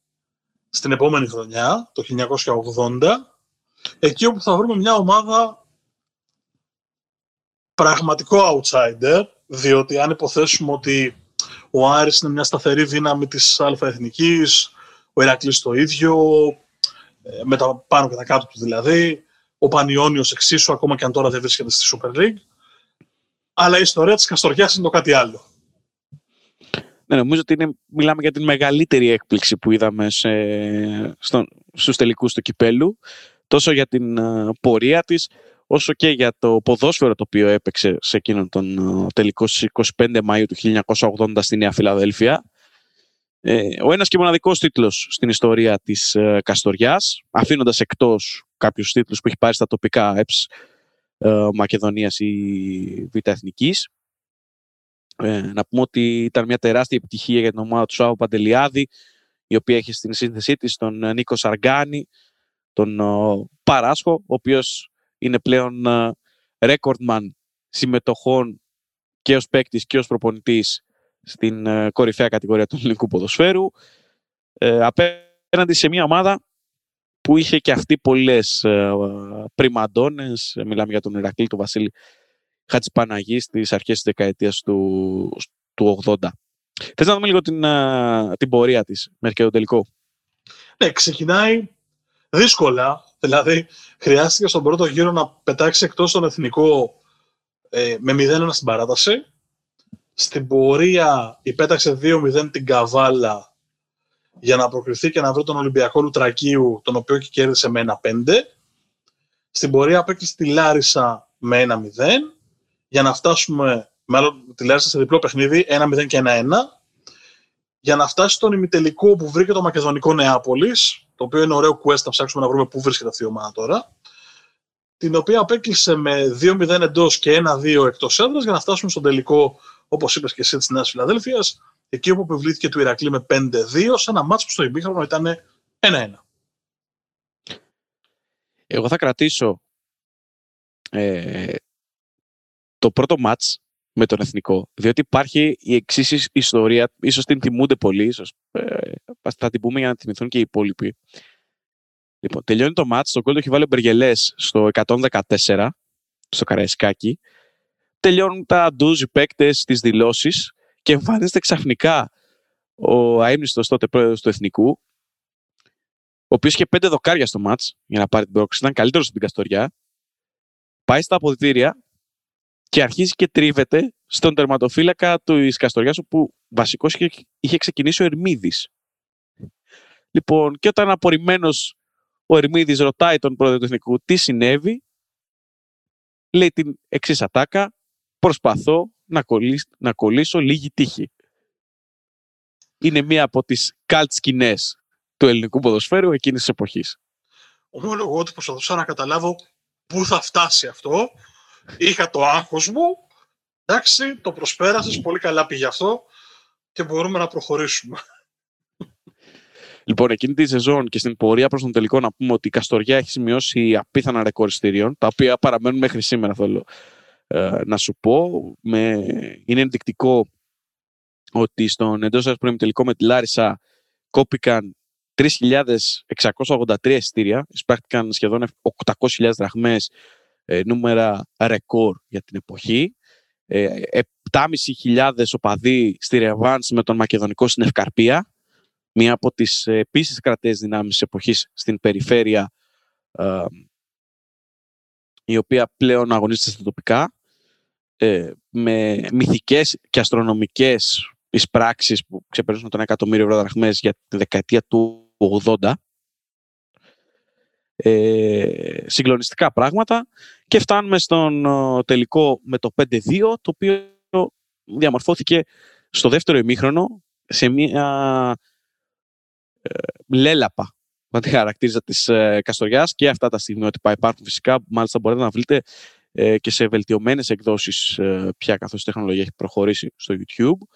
στην επόμενη χρονιά, το χίλια εννιακόσια ογδόντα, εκεί όπου θα βρούμε μια ομάδα πραγματικό outsider, διότι αν υποθέσουμε ότι ο Άρης είναι μια σταθερή δύναμη της αλφαεθνικής, ο Ηρακλής το ίδιο, με τα πάνω και τα κάτω του δηλαδή, ο Πανιώνιος εξίσου, ακόμα και αν τώρα δεν βρίσκεται στη Super League, αλλά η ιστορία της Καστοριάς είναι το κάτι άλλο. Ναι, νομίζω ότι είναι, μιλάμε για την μεγαλύτερη έκπληξη που είδαμε σε, στο, στους τελικούς του κυπέλου, τόσο για την uh, πορεία της, όσο και για το ποδόσφαιρο το οποίο έπαιξε σε εκείνον τον uh, τελικό στις εικοστή πέμπτη Μαΐου του χίλια εννιακόσια ογδόντα στη Νέα Φιλαδέλφια. ο ένας και μοναδικός τίτλος στην ιστορία της Καστοριάς, αφήνοντας εκτός κάποιους τίτλους που έχει πάρει στα τοπικά ΕΠΣ Μακεδονίας ή Β' Εθνικής. Ε, να πούμε ότι ήταν μια τεράστια επιτυχία για την ομάδα του Σάββου Παντελιάδη, η οποία έχει στην σύνθεσή της τον Νίκο Σαργκάνη, τον ο, Παράσχο, ο οποίος είναι πλέον ρέκορντμαν συμμετοχών και ως παίκτης και ως προπονητής στην ε, κορυφαία κατηγορία του ελληνικού ποδοσφαίρου, ε, απέναντι σε μια ομάδα που είχε και αυτή πολλές ε, πριμαντώνες. Μιλάμε για τον Ηρακλή, τον Βασίλη Χατζηπαναγή, στις αρχές της δεκαετίας του, του ογδόντα. Θες να δούμε λίγο την, την πορεία της μέχρι και το τελικό? Ναι, ξεκινάει δύσκολα. Δηλαδή, χρειάστηκε στον πρώτο γύρο να πετάξει εκτός τον εθνικό ε, με μηδέν ένα στην παράταση. Στην πορεία υπέταξε δύο μηδέν την Καβάλα για να προκριθεί και να βρει τον Ολυμπιακό Λουτρακίου, τον οποίο και κέρδισε με ένα πέντε. Στην πορεία απέκτησε τη Λάρισα με ένα μηδέν, για να φτάσουμε, μάλλον τη Λάρισα σε διπλό παιχνίδι, ένα μηδέν και ένα ένα, για να φτάσει στον ημιτελικό που βρήκε το μακεδονικό Νεάπολης, το οποίο είναι ωραίο quest να ψάξουμε να βρούμε πού βρίσκεται αυτή η ομάδα τώρα, την οποία απέκλεισε με δύο μηδέν εντός και ένα δύο εκτός έδρας, για να φτάσουμε στον τελικό, όπως είπες και εσύ, της Νέας Φιλαδέλφειας, εκεί όπου επιβλήθηκε του Ηρακλή με πέντε δύο, σε ένα μάτς που στο ημίχρονο ήταν ένα ένα. Εγώ θα κρατήσω Ε, το πρώτο μάτς με τον εθνικό, διότι υπάρχει η εξής ιστορία, ίσως την θυμούνται πολλοί, ίσως ε, θα την πούμε για να θυμηθούν και οι υπόλοιποι. Λοιπόν, τελειώνει το μάτς, το γκολ το έχει βάλει ο Μπεργελές στο εκατόν δεκατέσσερα, στο Καραϊσκάκη. Τελειώνουν τα ντούζι παίκτες, τις δηλώσεις, και εμφανίζεται ξαφνικά ο αείμνηστος τότε πρόεδρος του εθνικού, ο οποίος είχε πέντε δοκάρια στο μάτς για να πάρει την πρόκριση, ήταν καλύτερος στην Καστοριά. Πάει στα αποδυτήρια και αρχίζει και τρίβεται στον τερματοφύλακα του Καστοριάς, όπου βασικός είχε ξεκινήσει ο Ερμίδης. Λοιπόν, και όταν απορριμμένος ο Ερμίδης ρωτάει τον πρόεδρο του εθνικού τι συνέβη, λέει την εξής ατάκα: προσπαθώ να, κολλήσω, να κολλήσω λίγη τύχη. Είναι μία από τις καλτ σκηνές του ελληνικού ποδοσφαίρου εκείνης της εποχής. Ομολογώ ότι προσπαθούσα να καταλάβω πού θα φτάσει αυτό. Είχα το άγχος μου. Εντάξει, το προσπέρασες. Πολύ καλά πήγε αυτό. Και μπορούμε να προχωρήσουμε. Λοιπόν, εκείνη τη σεζόν και στην πορεία προς τον τελικό, να πούμε ότι η Καστοριά έχει σημειώσει απίθανα ρεκόρ εισιτηρίων, τα οποία παραμένουν μέχρι σήμερα, θέλω ε, να σου πω. Με... Είναι ενδεικτικό ότι στον εντός έδρας πρώην τελικό με τη Λάρισα κόπηκαν τρεις χιλιάδες εξακόσια ογδόντα τρία εισιτήρια, εισπράχτηκαν σχεδόν οκτακόσιες χιλιάδες δραχμές, νούμερα ρεκόρ για την εποχή. επτά χιλιάδες πεντακόσιοι οπαδοί στη ρεβάνς με τον μακεδονικό στην Ευκαρπία, μία από τις επίσης κρατές δυνάμεις της εποχής στην περιφέρεια, η οποία πλέον αγωνίζεται στα τοπικά, με μυθικές και αστρονομικές εισπράξεις που ξεπερνούσαν τον εκατομμύριο ευρώ δραχμές για τη δεκαετία του ογδόντα. Ε, συγκλονιστικά πράγματα, και φτάνουμε στον τελικό με το πέντε δύο, το οποίο διαμορφώθηκε στο δεύτερο ημίχρονο σε μια ε, λέλαπα, με τη χαρακτήριζα, της ε, Καστοριάς, και αυτά τα στιγμιότυπα υπάρχουν φυσικά, μάλιστα μπορείτε να βρείτε ε, και σε βελτιωμένες εκδόσεις ε, πια, καθώς η τεχνολογία έχει προχωρήσει στο YouTube.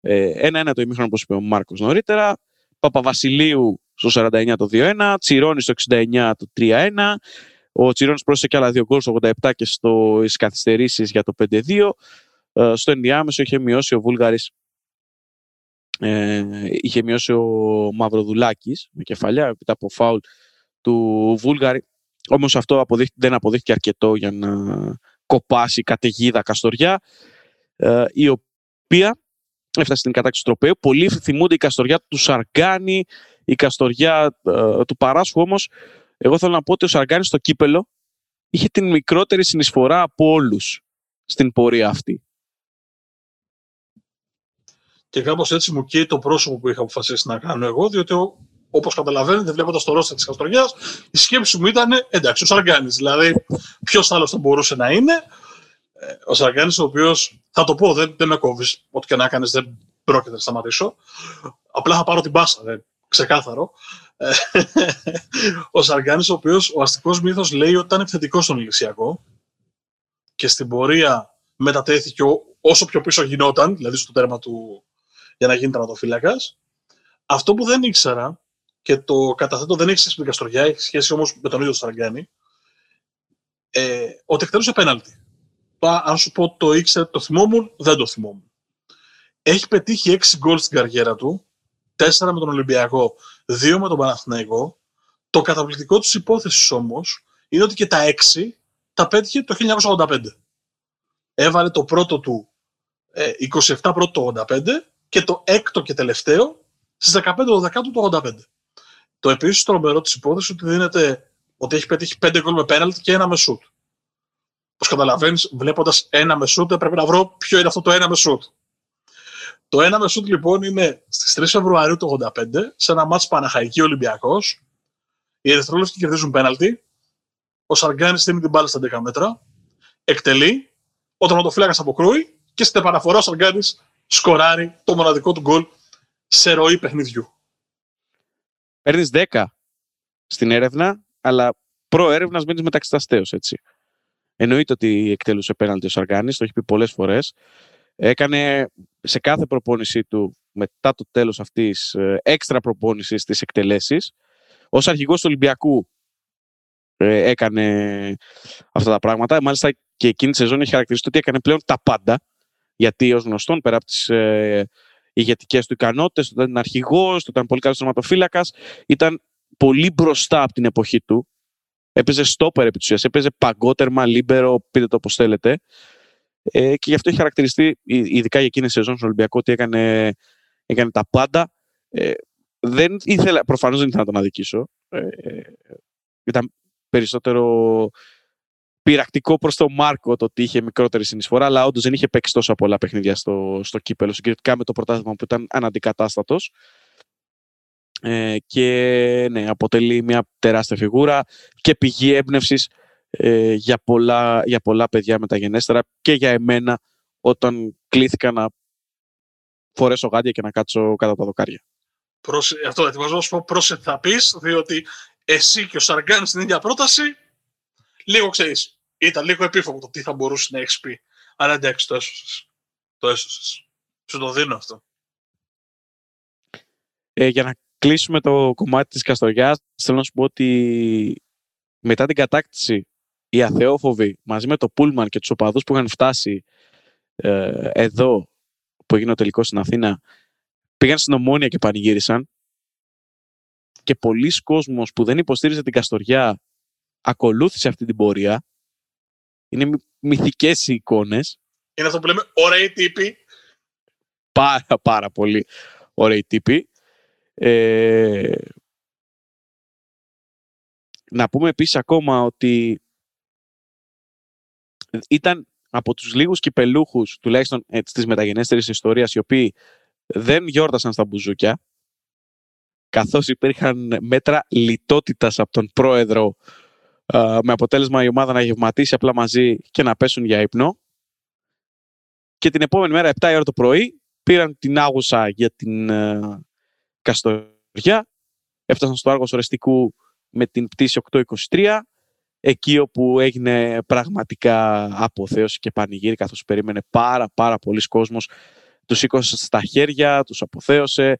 Ένα-ένα το ημίχρονο, όπως είπε ο Μάρκος νωρίτερα. Παπαβασιλείου στο σαράντα εννέα το δύο ένα, Τσιρόνης στο εξήντα εννέα το τρία ένα, ο Τσιρόνης πρόσθεσε και άλλα δύο γκολ στο ογδόντα επτά και στις καθυστερήσεις για το πέντε δύο. Ε, στο ενδιάμεσο είχε μειώσει ο Βούλγαρης, ε, είχε μειώσει ο Μαυροδουλάκης με κεφαλιά, έπειτα από φάουλ του Βούλγαρη, όμως αυτό αποδείχ, δεν αποδείχθηκε αρκετό για να κοπάσει καταιγίδα Καστοριά, ε, η οποία έφτασε στην κατάκτηση του τροπαίου. Πολλοί θυμούνται η Καστοριά του Σαργκάνη, η Καστοριά ε, του Παράσχου, όμως εγώ θέλω να πω ότι ο Σαργκάνης στο κύπελο είχε την μικρότερη συνεισφορά από όλους στην πορεία αυτή. Και κάπως έτσι μου καίει το πρόσωπο που είχα αποφασίσει να κάνω εγώ, διότι όπως καταλαβαίνετε, βλέποντας το ρόστερ της Καστοριάς, η σκέψη μου ήταν εντάξει, ο Σαργκάνης, δηλαδή ποιος άλλος θα μπορούσε να είναι. Ο Σαργκάνης, ο οποίος, θα το πω, δεν, δεν με κόβεις, ό,τι και να κάνεις δεν πρόκειται να σταματήσω, Απλά θα πάρω την μπάσα, δε. Ξεκάθαρο. Ο Σαργκάνης, ο οποίος ο αστικός μύθος λέει ότι ήταν επιθετικός στον Ηλυσιακό και στην πορεία μετατέθηκε όσο πιο πίσω γινόταν, δηλαδή στο τέρμα του για να γίνει τερματοφύλακας. Αυτό που δεν ήξερα και το καταθέτω δεν έχει σχέση με την Καστοριά, έχει σχέση όμως με τον ίδιο τον Σαργκάνη, ε, ότι εκτέλεσε πέναλτι. Αν σου πω το ήξερα, το θυμόμουν, δεν το θυμόμουν. Έχει πετύχει έξι γκολ στην καριέρα του, τέσσερα με τον Ολυμπιακό, δύο με τον Παναθηναϊκό. Το καταπληκτικό της υπόθεσης όμως είναι ότι και τα έξι τα πέτυχε το χίλια εννιακόσια ογδόντα πέντε. Έβαλε το πρώτο του ε, είκοσι επτά πρώτο το ογδόντα πέντε και το έκτο και τελευταίο στις δεκαπέντε Δεκάτου του ογδόντα πέντε. Το επίσης τρομερό της υπόθεσης ότι δίνεται ότι έχει πετύχει πέντε γκολ με πέναλτι και ένα με σούτ. Όπως καταλαβαίνεις, βλέποντας ένα με σούτ, πρέπει να βρω ποιο είναι αυτό το ένα με σούτ. Το ένα με σούτ λοιπόν είναι στις τρεις Φεβρουαρίου του ογδόντα πέντε, σε ένα μάτς Παναχαϊκή Ολυμπιακός. Οι ερυθρόλευκοι κερδίζουν πέναλτι. Ο Σαργκάνης στείνει την μπάλα στα δέκα μέτρα. Εκτελεί. Ο τερματοφύλακας αποκρούει. Και στην επαναφορά ο Σαργκάνης σκοράρει το μοναδικό του γκολ σε ροή παιχνιδιού. Παίρνεις δέκα στην έρευνα, αλλά προέρευνας μείνεις μεταξυταστέως, έτσι. Εννοείται ότι εκτέλουσε πέναλτι ο Σαργκάνης, το έχει πει πολλές φορές. Έκανε σε κάθε προπόνησή του μετά το τέλος αυτής έξτρα προπόνησης στις εκτελέσεις. Ως αρχηγός του Ολυμπιακού ε, έκανε αυτά τα πράγματα. Μάλιστα και εκείνη τη σεζόν έχει χαρακτηριστεί ότι έκανε πλέον τα πάντα. Γιατί ως γνωστόν, πέρα από τις ε, ηγετικές του ικανότητες, ήταν αρχηγός, ήταν πολύ καλός τερματοφύλακας, ήταν πολύ μπροστά από την εποχή του. Έπαιζε στόπερ επί της ουσίας, έπαιζε παγκότερμα, λίμπερο, πείτε το όπως θέλετε. Ε, και γι' αυτό έχει χαρακτηριστεί, ειδικά για εκείνη τη σεζόν στον Ολυμπιακό, ότι έκανε, έκανε τα πάντα. Ε, δεν ήθελα, προφανώς δεν ήθελα να τον αδικήσω. Ε, ήταν περισσότερο πειρακτικό προς τον Μάρκο το ότι είχε μικρότερη συνεισφορά, αλλά όντως δεν είχε παίξει τόσα πολλά παιχνίδια στο, στο κύπελο, συγκριτικά με το πρωτάθλημα που ήταν αναντικατάστατος. Ε, και ναι, αποτελεί μια τεράστια φιγούρα και πηγή έμπνευσης Ε, για, πολλά, για πολλά παιδιά μεταγενέστερα και για εμένα όταν κλήθηκα να φορέσω γάντια και να κάτσω κάτω από τα δοκάρια. Προσε... Αυτό ετοιμάζω να σου πω, πρόσε τι θα πεις, διότι εσύ και ο Σαργκάνης στην ίδια πρόταση, λίγο ξέρεις, ήταν λίγο επίφοβο το τι θα μπορούσε να έχεις πει. Αλλά εντάξει, το έσωσες. Το έσωσες. Σου το δίνω αυτό. Ε, για να κλείσουμε το κομμάτι της Καστοριάς, θέλω να σου πω ότι μετά την κατάκτηση οι αθεόφοβοι μαζί με το Πούλμαν και τους οπαδούς που είχαν φτάσει ε, εδώ που έγινε ο τελικός στην Αθήνα πήγαν στην Ομόνοια και πανηγύρισαν και πολλοί κόσμος που δεν υποστήριζε την Καστοριά ακολούθησε αυτή την πορεία. Είναι μυθικές οι εικόνες. Είναι αυτό που λέμε ωραίοι τύποι. Πάρα πάρα πολύ ωραίοι τύποι. Ε, να πούμε επίσης ακόμα ότι ήταν από τους λίγους κυπελούχους, τουλάχιστον ε, της μεταγενέστερης ιστορίας, οι οποίοι δεν γιόρτασαν στα μπουζούκια, καθώς υπήρχαν μέτρα λιτότητας από τον πρόεδρο, ε, με αποτέλεσμα η ομάδα να γευματίσει απλά μαζί και να πέσουν για ύπνο. Και την επόμενη μέρα, επτά η ώρα το πρωί, πήραν την άγουσα για την ε, Καστοριά, έφτασαν στο Άργος Ορεστικού με την πτήση οκτώ εικοσιτρία, εκεί όπου έγινε πραγματικά αποθέωση και πανηγύρι, καθώς περίμενε πάρα πάρα πολλοί κόσμος. Τους σήκωσε στα χέρια, τους αποθέωσε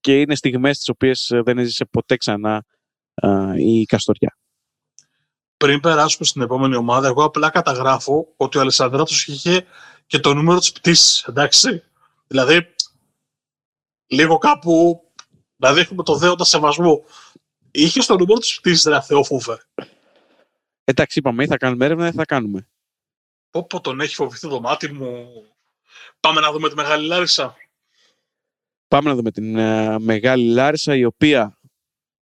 και είναι στιγμές τις οποίες δεν έζησε ποτέ ξανά α, η Καστοριά. Πριν περάσουμε στην επόμενη ομάδα, εγώ απλά καταγράφω ότι ο Αλισανδράτος είχε και το νούμερο της πτήσης, εντάξει. Δηλαδή, λίγο κάπου, δηλαδή έχουμε το δέοντα σεβασμό. Είχε στο νούμερο τη πτήση, ρε αθεόφοβε. Εντάξει, είπαμε, ή θα κάνουμε έρευνα ή θα κάνουμε. Πόπο τον έχει φοβηθεί το μάτι μου. Πάμε να δούμε τη Μεγάλη Λάρισα. Πάμε να δούμε την uh, Μεγάλη Λάρισα, η οποία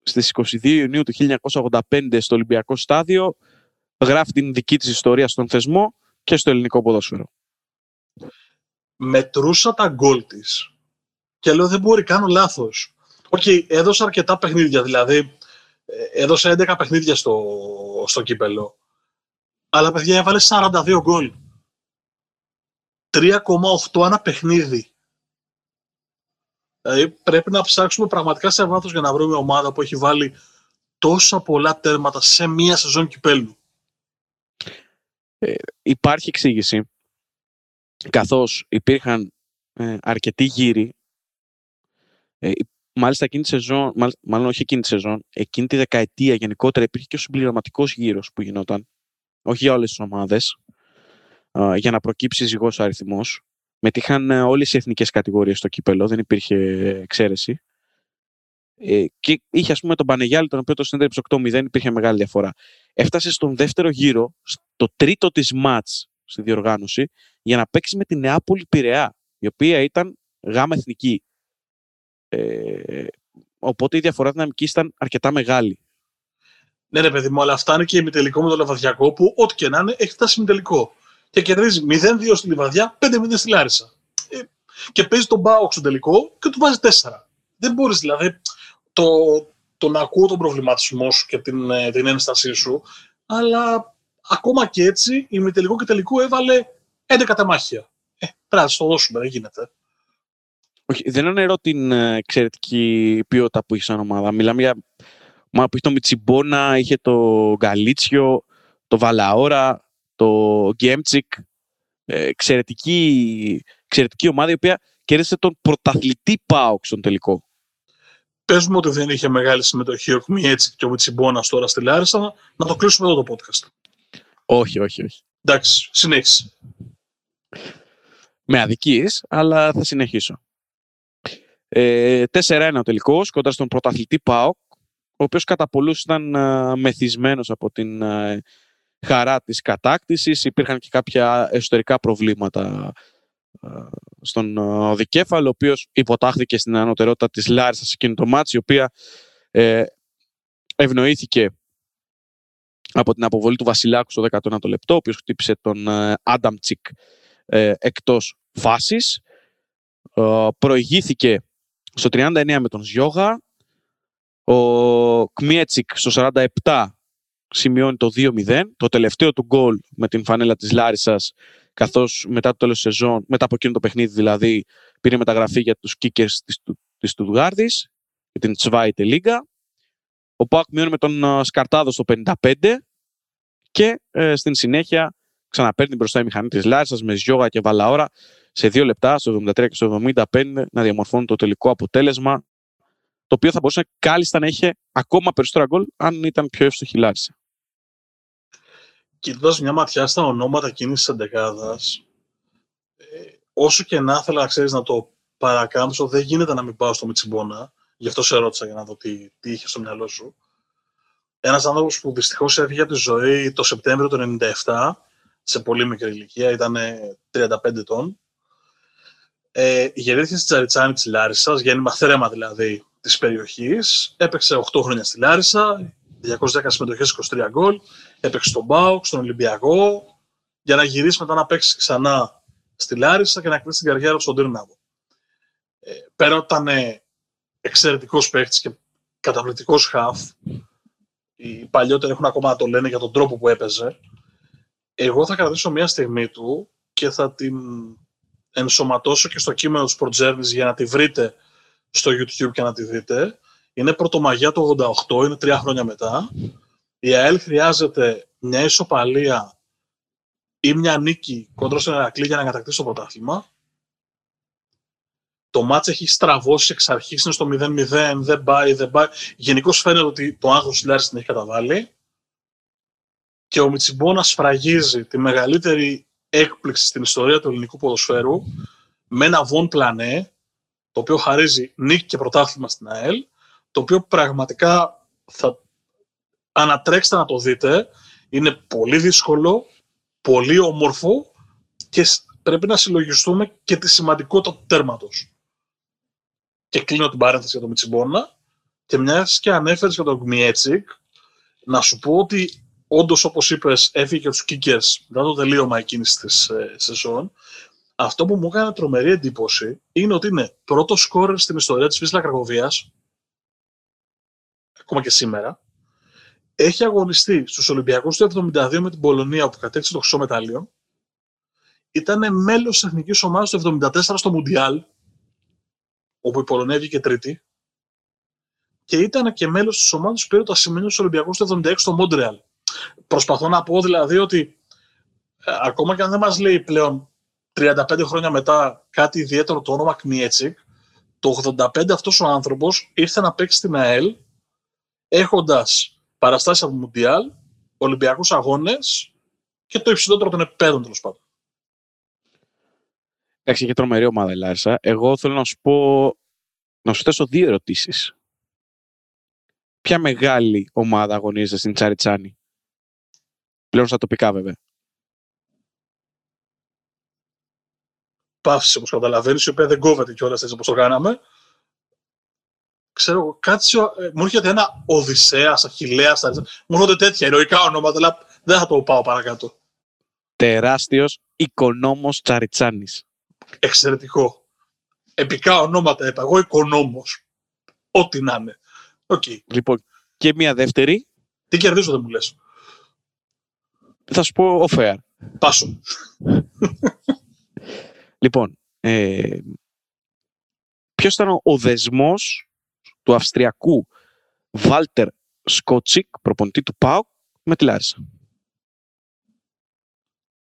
στις είκοσι δύο Ιουνίου του χίλια εννιακόσια ογδόντα πέντε στο Ολυμπιακό Στάδιο γράφει την δική της ιστορία στον θεσμό και στο ελληνικό ποδόσφαιρο. Μετρούσα τα γκολ της και λέω δεν μπορεί, κάνω λάθος. Οκ, okay, έδωσε αρκετά παιχνίδια, δηλαδή έδωσε έντεκα παιχνίδια στο, στο κύπελο. Αλλά παιδιά έβαλε σαράντα δύο γκολ. τρία κόμμα οκτώ ανά παιχνίδι. Δηλαδή πρέπει να ψάξουμε πραγματικά σε βάθος για να βρούμε ομάδα που έχει βάλει τόσα πολλά τέρματα σε μία σεζόν κυπέλλου. Ε, υπάρχει εξήγηση, καθώς υπήρχαν ε, αρκετοί γύροι, ε, μάλιστα εκείνη τη σεζόν, μάλιστα, μάλλον όχι εκείνη τη σεζόν, εκείνη τη δεκαετία γενικότερα υπήρχε και ο συμπληρωματικός γύρος που γινόταν, όχι για όλες τις ομάδες, ε, για να προκύψει ζυγός αριθμός. Μετήχαν ε, όλες οι εθνικές κατηγορίες στο κύπελλο, δεν υπήρχε εξαίρεση. Ε, και είχε, ας πούμε, τον Πανεγιάλη, τον οποίο το συνέδριψε οκτώ μηδέν, υπήρχε μεγάλη διαφορά. Έφτασε στον δεύτερο γύρο, στο τρίτο της μάτς στη διοργάνωση, για να παίξει με τη Νεάπολη Πειραιά, η οποία ήταν γάμα εθνική. Ε, οπότε η διαφορά δυναμικής ήταν αρκετά μεγάλη. Ναι, ρε παιδί μου, αλλά αυτά είναι και η μη τελικό με το Λαβαδιακό, που ό,τι και να είναι έχει φτάσει μη τελικό. Και κερδίζει μηδέν δύο στη Λιβαδιά, πέντε μηδέν στη Λάρισα. Ε, και παίζει τον Μπάουκ στον τελικό και του βάζει τέσσερα. Δεν μπορείς δηλαδή. Το, το να ακούω τον προβληματισμό σου και την, την ένστασή σου, αλλά ακόμα και έτσι η ημιτελικού και τελικού έβαλε έντεκα τεμάχια. Ε, πρέπει να το δώσουμε, δεν γίνεται. Όχι, δεν αναιρώ την εξαιρετική ποιότητα που είχε σαν ομάδα. Μιλάμε για ομάδα που είχε το Μιτσιμπόνα, είχε το Γκαλίτσιο, το Βαλαόρα, το Γκέμτσικ. Ε, εξαιρετική, εξαιρετική ομάδα η οποία κέρδισε τον πρωταθλητή ΠΑΟΚ στον τελικό. Παίζουμε ότι δεν είχε μεγάλη συμμετοχή ο Κμιέτσικ και ο Μιτσιμπόνας τώρα στη Λάρισα. Να το κλείσουμε εδώ το podcast. Όχι, όχι, όχι. Εντάξει, συνέχισε. Με αδικίες, αλλά θα συνεχίσω. Ε, τέσσερα ένα ο τελικός, κοντά στον πρωταθλητή ΠΑΟΚ, ο οποίος κατά πολλούς ήταν α, μεθυσμένος από την α, χαρά της κατάκτησης. Υπήρχαν και κάποια εσωτερικά προβλήματα στον Οδικέφαλο, ο οποίος υποτάχθηκε στην ανωτερότητα της Λάρισας σε εκείνο το μάτς, η οποία ε, ευνοήθηκε από την αποβολή του Βασιλάκου στο δέκατο ένατο λεπτό, ο οποίος χτύπησε τον ε, Άνταμτσικ ε, εκτός φάσης. Ε, προηγήθηκε στο τριάντα εννέα με τον Ζιόγα. Ο Κμιέτσικ στο σαράντα επτά σημειώνει το δύο μηδέν, το τελευταίο του γκολ με την φανέλα της Λάρισας, καθώς μετά το τέλος της σεζόν, μετά από εκείνο το παιχνίδι δηλαδή, πήρε μεταγραφή για τους kickers της Στουτγκάρδης, για την Zweite Liga. Ο ΠΑΟΚ μειώνει με τον Σκαρτάδο στο πενήντα πέντε και ε, στην συνέχεια ξαναπαίρνει μπροστά η μηχανή της Λάρισας με Ζιόγα και Βαλαόρα σε δύο λεπτά, στο εβδομήντα τρία και στο εβδομήντα πέντε, να διαμορφώνουν το τελικό αποτέλεσμα, το οποίο θα μπορούσε κάλλιστα να είχε ακόμα περισσότερα γκολ αν ήταν πιο εύστοχη η Λάρισα. Κοιτώντας μια ματιά στα ονόματα κίνησης της εντεκάδας, ε, όσο και να ήθελα να ξέρεις να το παρακάμψω, δεν γίνεται να μην πάω στο Μιτσιμπόνα. Γι' αυτό σε ρώτησα για να δω τι, τι είχε στο μυαλό σου. Ένας άνθρωπος που δυστυχώς έφυγε από τη ζωή το Σεπτέμβριο του χίλια εννιακόσια ενενήντα επτά, σε πολύ μικρή ηλικία, ήταν τριάντα πέντε ετών. Ε, γεννήθηκε στη Τζαριτσάνη της Λάρισσας, γέννημα θρέμα δηλαδή της περιοχής. Έπαιξε οκτώ χρόνια στη Λάρισα, διακόσιες δέκα συμμετοχές, είκοσι τρία γκολ. Έπαιξε στον ΠΑΟΚ, στον Ολυμπιακό, για να γυρίσει μετά να παίξει ξανά στη Λάρισα και να κλείσει την καριέρα του στον Τύρναβο. Ε, πέρα ότι ήταν ε, εξαιρετικός παίχτης και καταπληκτικός χαφ, οι παλιότεροι έχουν ακόμα να το λένε για τον τρόπο που έπαιζε, εγώ θα κρατήσω μια στιγμή του και θα την ενσωματώσω και στο κείμενο του Sport Journey για να τη βρείτε στο YouTube και να τη δείτε. Είναι Πρωτομαγιά το ογδόντα οκτώ, είναι τρία χρόνια μετά. Η ΑΕΛ χρειάζεται μια ισοπαλία ή μια νίκη κόντρα στον Ηρακλή για να κατακτήσει το πρωτάθλημα. Το μάτς έχει στραβώσει εξ αρχής, είναι στο μηδέν μηδέν, δεν πάει, δεν πάει. Γενικώς φαίνεται ότι το άγχος της Λάρισας την έχει καταβάλει. Και ο Μιτσιμπόνας σφραγίζει τη μεγαλύτερη έκπληξη στην ιστορία του ελληνικού ποδοσφαίρου με ένα βον πλανέ, το οποίο χαρίζει νίκη και πρωτάθλημα στην ΑΕΛ, το οποίο πραγματικά θα ανατρέξτε να το δείτε. Είναι πολύ δύσκολο, πολύ όμορφο και πρέπει να συλλογιστούμε και τη σημαντικότητα του τέρματος. Και κλείνω την παρένθεση για τον Μιτσιμπόνα και μιας και ανέφερες για τον Κμιέτσικ, να σου πω ότι όντως, όπως είπες, έφυγε και τους kickers μετά το τελείωμα εκείνης της ε, σεζόν. Αυτό που μου έκανε τρομερή εντύπωση είναι ότι είναι πρώτος σκόρερ στην ιστορία της Βίσλα Κρακοβίας, ακόμα και σήμερα. Έχει αγωνιστεί στους Ολυμπιακούς του εβδομήντα δύο με την Πολωνία, που κατέκτησε το χρυσό μετάλλιο. Ήταν μέλος της εθνικής ομάδας του εβδομήντα τέσσερα στο Μουντιάλ. όπου η Πολωνία βγήκε τρίτη και ήταν και μέλος της ομάδας που πήρε το ασημένιο του Ολυμπιακού στο εβδομήντα έξι στο Μόντρεαλ. Προσπαθώ να πω δηλαδή ότι ε, ακόμα και αν δεν μας λέει πλέον τριάντα πέντε χρόνια μετά κάτι ιδιαίτερο το όνομα Κνιέτσικ, το ογδόντα πέντε αυτός ο άνθρωπος ήρθε να παίξει στην ΑΕΛ έχοντας παραστάσεις από Μουντιάλ, Ολυμπιακούς αγώνες και το υψηλότερο των επίπεδων τέλος πάντων. Εντάξει, είχε τρομερή ομάδα η Λάρισα. Εγώ θέλω να σου πω, να σου θέσω δύο ερωτήσεις. Ποια μεγάλη ομάδα αγωνίζεται στην Τσαριτσάνη, πλέον στα τοπικά βέβαια? Πάυση, όπως καταλαβαίνεις, η οποία δεν κόβεται κιόλας έτσι όπως το κάναμε. Ξέρω, κάτσε, μου έρχεται ένα Οδυσσέας, Αχιλλέας, μου έρχονται τέτοια ηρωικά ονόματα, αλλά δεν θα το πάω παρακάτω. Τεράστιος οικονόμος Τσαριτσάνης. Εξαιρετικό. Επικά ονόματα είπα, εγώ οικονόμος. Ό,τι να είναι. Okay. Λοιπόν, και μία δεύτερη. Τι κερδίζω, δεν μου λες? Θα σου πω off-air. Πάσω. Λοιπόν, ε, ποιος ήταν ο δεσμός του Αυστριακού Βάλτερ Σκότσικ, προπονητή του ΠΑΟΚ, με τη Λάρισα?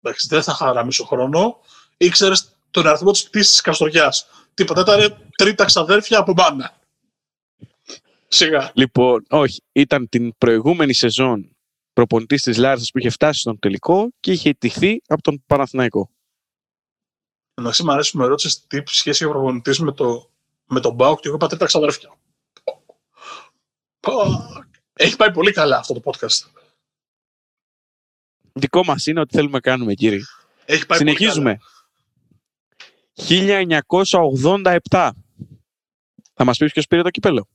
Εντάξει, δεν θα χαραμίσω χρόνο. Ήξερες τον αριθμό της πτήσης της Καστοριάς. Τίποτα, ήταν τρίτα ξαδέρφια από μπάνα. Σιγά. Λοιπόν, όχι, ήταν την προηγούμενη σεζόν προπονητής της Λάρισας που είχε φτάσει στον τελικό και είχε τυχθεί από τον Παναθηναϊκό. Εντάξει, μου αρέσει που με ρώτησες τι σχέση ο προπονητής με, το, με τον ΠΑΟΚ και εγώ είπα τρίτα ξαδέρφια. Έχει πάει πολύ καλά αυτό το podcast. Δικό μας είναι ότι θέλουμε να κάνουμε, κύριε. Έχει πάει. Συνεχίζουμε. χίλια εννιακόσια ογδόντα επτά. Θα μας πεις ποιος πήρε το κύπελλο?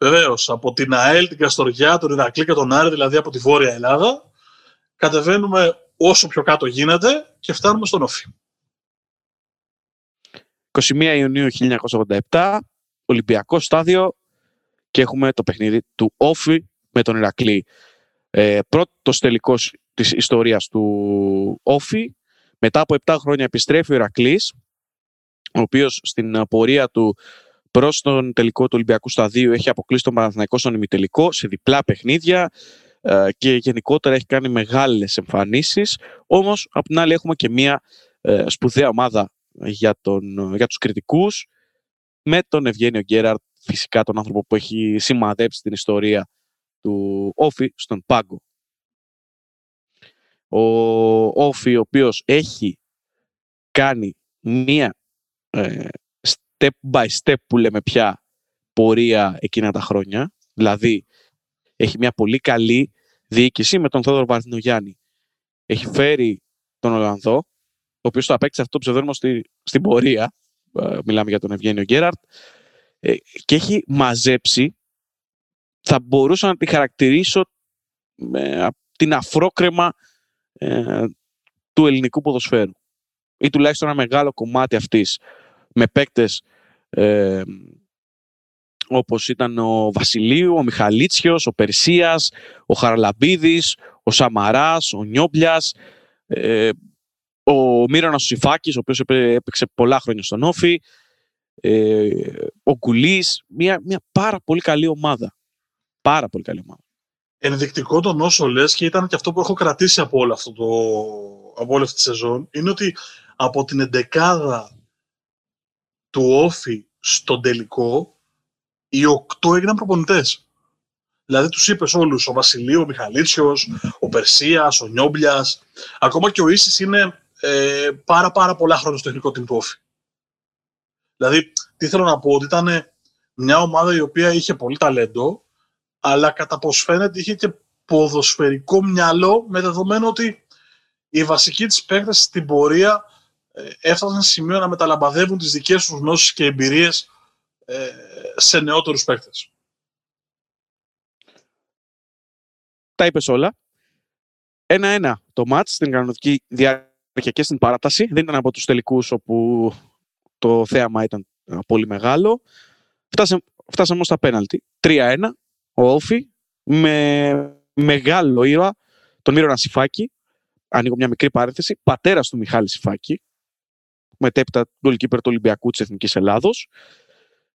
Βεβαίως. Από την ΑΕΛ, την Καστοριά, τον Ηρακλή και τον Άρη, δηλαδή από τη Βόρεια Ελλάδα, κατεβαίνουμε όσο πιο κάτω γίνεται και φτάνουμε στον Όφη. είκοσι μία Ιουνίου χίλια εννιακόσια ογδόντα επτά, Ολυμπιακό στάδιο και έχουμε το παιχνίδι του Όφη με τον Ηρακλή. Ε, πρώτος τελικός της ιστορίας του Όφη. Μετά από επτά χρόνια επιστρέφει ο Ηρακλής, ο οποίος στην πορεία του προς τον τελικό του Ολυμπιακού Σταδίου έχει αποκλείσει τον Παναθηναϊκό στον ημιτελικό σε διπλά παιχνίδια ε, και γενικότερα έχει κάνει μεγάλες εμφανίσεις. Όμως απ' την άλλη έχουμε και μια ε, σπουδαία ομάδα για, τον, για τους κριτικούς, με τον Ευγένιο Γκέραρτ, φυσικά τον άνθρωπο που έχει σημαδέψει την ιστορία του Όφη στον πάγκο. Ο Όφη ο οποίος έχει κάνει μία ε, step by step που λέμε πια πορεία εκείνα τα χρόνια. Δηλαδή έχει μία πολύ καλή διοίκηση με τον Θεόδωρο Βαρδινογιάννη. Έχει φέρει τον Ολλανδό, ο οποίος το απέκτησε αυτό το ψευδόνυμο στη, στην πορεία. Ε, μιλάμε για τον Ευγένιο Γκέραρτ. Ε, και έχει μαζέψει, θα μπορούσα να τη χαρακτηρίσω ε, την αφρόκρεμα ε, του ελληνικού ποδοσφαίρου, ή τουλάχιστον ένα μεγάλο κομμάτι αυτής, με παίκτες ε, όπως ήταν ο Βασιλείου, ο Μιχαλίτσιος, ο Περσίας, ο Χαραλαμπίδης, ο Σαμαράς, ο Νιόπλιας, ε, ο Μύρωνας Σηφάκης, ο οποίος έπαιξε πολλά χρόνια στον Όφη, ε, ο Κουλής, μια, μια πάρα πολύ καλή ομάδα. Πάρα πολύ καλή ομάδα. Ενδεικτικό τον όσο λες, και ήταν και αυτό που έχω κρατήσει από, όλο αυτό το, από όλη αυτή τη σεζόν, είναι ότι από την εντεκάδα του Όφη στον τελικό, οι οκτώ έγιναν προπονητές. Δηλαδή τους είπες όλους, ο Βασιλείου, ο Μιχαλίτσιος, ο Περσίας, ο Νιόμπλιας, ακόμα και ο Ίσης είναι ε, πάρα πάρα πολλά χρόνια στο τεχνικό team του Όφη. Δηλαδή, τι θέλω να πω, ότι ήταν μια ομάδα η οποία είχε πολύ ταλέντο, αλλά κατά πως φαίνεται είχε και ποδοσφαιρικό μυαλό, με δεδομένο ότι οι βασικοί της παίκτες στην πορεία έφτασαν σε σημείο να μεταλαμπαδεύουν τις δικές τους γνώσεις και εμπειρίες σε νεότερους παίκτες. Τα είπες όλα. Ένα-ένα το μάτς στην κανονική διάρκεια και στην παράταση. Δεν ήταν από τους τελικούς όπου το θέαμα ήταν πολύ μεγάλο. Φτάσαμε, φτάσαμε όμως στα πέναλτι. τρία ένα. Ο Όφη με μεγάλο ήρωα τον Μύρωνα Σηφάκη, ανοίγω μια μικρή παρένθεση, πατέρας του Μιχάλη Σηφάκη, μετέπειτα γκολκίπερ του Ολυμπιακού της Εθνικής Ελλάδος,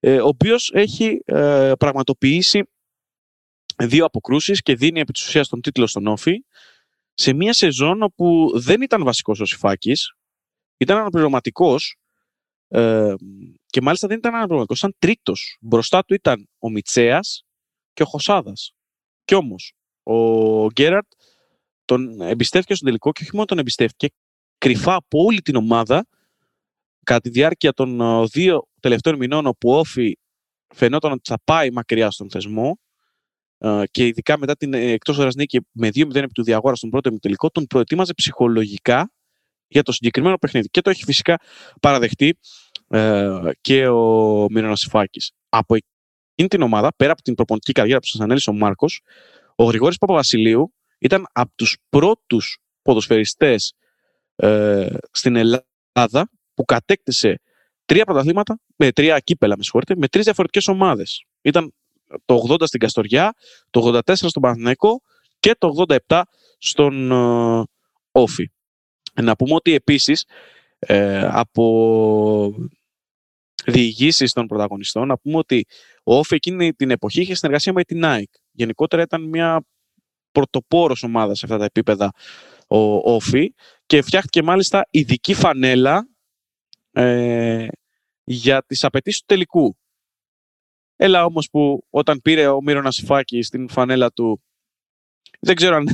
ε, ο οποίος έχει ε, πραγματοποιήσει δύο αποκρούσεις και δίνει επί της ουσίας τον τίτλο στον Όφη, σε μια σεζόν όπου δεν ήταν βασικός ο Σηφάκης, ήταν αναπληρωματικός, ε, και μάλιστα δεν ήταν αναπληρωματικός, ήταν τρίτος. Μπροστά του ήταν ο Μιτσέας και ο Χωσάδας. Κι όμως ο Γκέραρτ τον εμπιστεύτηκε στον τελικό και όχι μόνο τον εμπιστεύτηκε, κρυφά από όλη την ομάδα, κατά τη διάρκεια των δύο τελευταίων μηνών όπου ο Όφη φαινόταν ότι θα πάει μακριά στον θεσμό, και ειδικά μετά την εκτός έδρας νίκη με δύο μηδέν επί του Διαγόρα στον πρώτο ημιτελικό, τον προετοίμαζε ψυχολογικά για το συγκεκριμένο παιχνίδι. Και το έχει φυσικά παραδεχτεί ε, και ο Μύρωνας Σηφάκης. Από εκείνη την ομάδα, πέρα από την προπονητική καριέρα που σας ανέλησε ο Μάρκος, ο Γρηγόρης Παπαβασιλείου ήταν από τους πρώτους ποδοσφαιριστές ε, στην Ελλάδα που κατέκτησε τρία πρωταθλήματα, με τρία κύπελα, με συγχωρείτε, με τρεις διαφορετικές ομάδες. Ήταν το ογδόντα στην Καστοριά, το ογδόντα τέσσερα στον Παναθηναϊκό και το ογδόντα επτά στον ε, Όφη. Να πούμε ότι επίσης ε, από διηγήσεις των πρωταγωνιστών, να πούμε ότι ο Όφη εκείνη την εποχή είχε συνεργασία με την ΑΕΚ. Γενικότερα ήταν μια πρωτοπόρος ομάδα σε αυτά τα επίπεδα ο Όφη και φτιάχτηκε μάλιστα ειδική φανέλα ε, για τις απαιτήσεις του τελικού. Έλα όμως που όταν πήρε ο Μύρωνας Σηφάκη στην φανέλα του, δεν ξέρω αν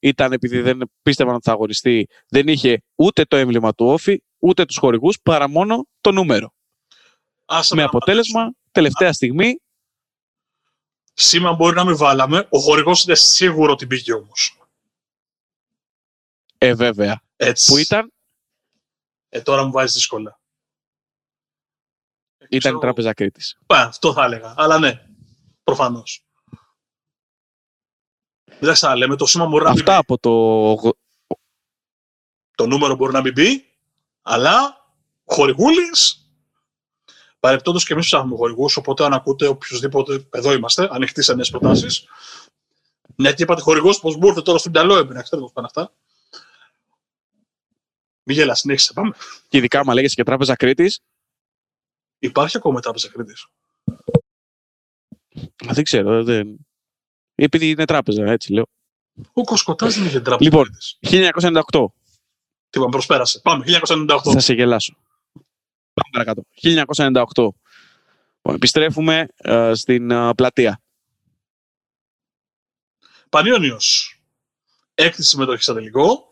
ήταν επειδή δεν πίστευαν ότι θα αγοριστεί, δεν είχε ούτε το έμβλημα του Όφη, ούτε τους χορηγούς, παρά μόνο το νούμερο. Άσα με αποτέλεσμα, πατήσω. τελευταία στιγμή... Σήμα μπορεί να μην βάλαμε, ο χορηγός είναι σίγουρο ότι πήγε όμως. Ε, βέβαια. Έτσι. Που ήταν... Ε, τώρα μου βάζει δύσκολα. Ήταν ξέρω... η Τράπεζα Κρήτης. Πα, αυτό θα έλεγα, αλλά ναι, προφανώς. Εντάξει, θα λέμε, το σήμα μπορεί να Αυτά μην πει. Από το... το νούμερο μπορεί να μην πει, αλλά ο χορηγούλης, παρεπτόντως και εμείς ψάχνουμε χορηγούς, οπότε αν ακούτε οποιουσδήποτε, εδώ είμαστε, ανοιχτοί σε νέες προτάσεις. Μια και είπατε χορηγός, πώς μπορείτε τώρα στο μυαλό, έμπαινα, ξέρετε πώς πάνε αυτά. Μη γέλα, συνέχισε, πάμε. Και ειδικά, μα λέγεσαι και Τράπεζα Κρήτης. Υπάρχει ακόμα Τράπεζα Κρήτης. Δεν ξέρω, δεν... επειδή είναι τράπεζα, έτσι λέω. Ο Κοσκοτάς δεν είχε τράπεζα. Λοιπόν, χίλια εννιακόσια ενενήντα οκτώ. Τι είπαμε, προσπέρασε. Πάμε, χίλια εννιακόσια ενενήντα οκτώ. Θα σε γελάσω. Πάμε παρακάτω. χίλια εννιακόσια ενενήντα οκτώ. Επιστρέφουμε ε, στην ε, πλατεία. Πανιώνιος. Έκτη συμμετοχή στα τελικό.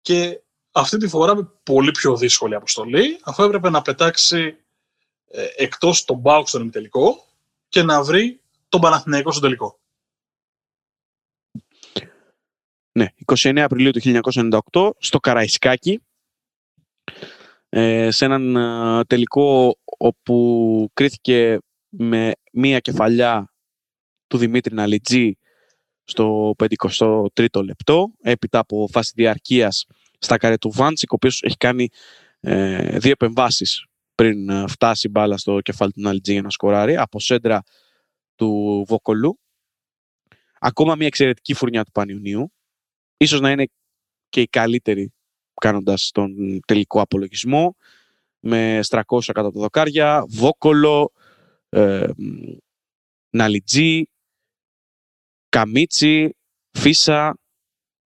Και αυτή τη φορά με πολύ πιο δύσκολη αποστολή, αφού έπρεπε να πετάξει εκτός τον Μπάουκ στον ημιτελικό και να βρει τον Παναθηναϊκό στον τελικό. Ναι, είκοσι εννέα Απριλίου του χίλια εννιακόσια ενενήντα οκτώ, στο Καραϊσκάκη, σε έναν τελικό όπου κρίθηκε με μία κεφαλιά του Δημήτρη Ναλιτζή στο πενηκοστό τρίτο λεπτό, έπειτα από φάση διαρκείας στα καρέ του Βάντσικ, ο οποίος έχει κάνει ε, δύο επεμβάσεις πριν φτάσει μπάλα στο κεφάλι του Ναλιτζή για να σκοράρει, από σέντρα του Βοκολού. Ακόμα μια εξαιρετική φουρνιά του Πανιουνίου, ίσως να είναι και η καλύτερη κάνοντας τον τελικό απολογισμό, με στρακόσα κατά τα δοκάρια, Βόκολο, ε, Ναλιτζή, Καμίτσι, Φίσα,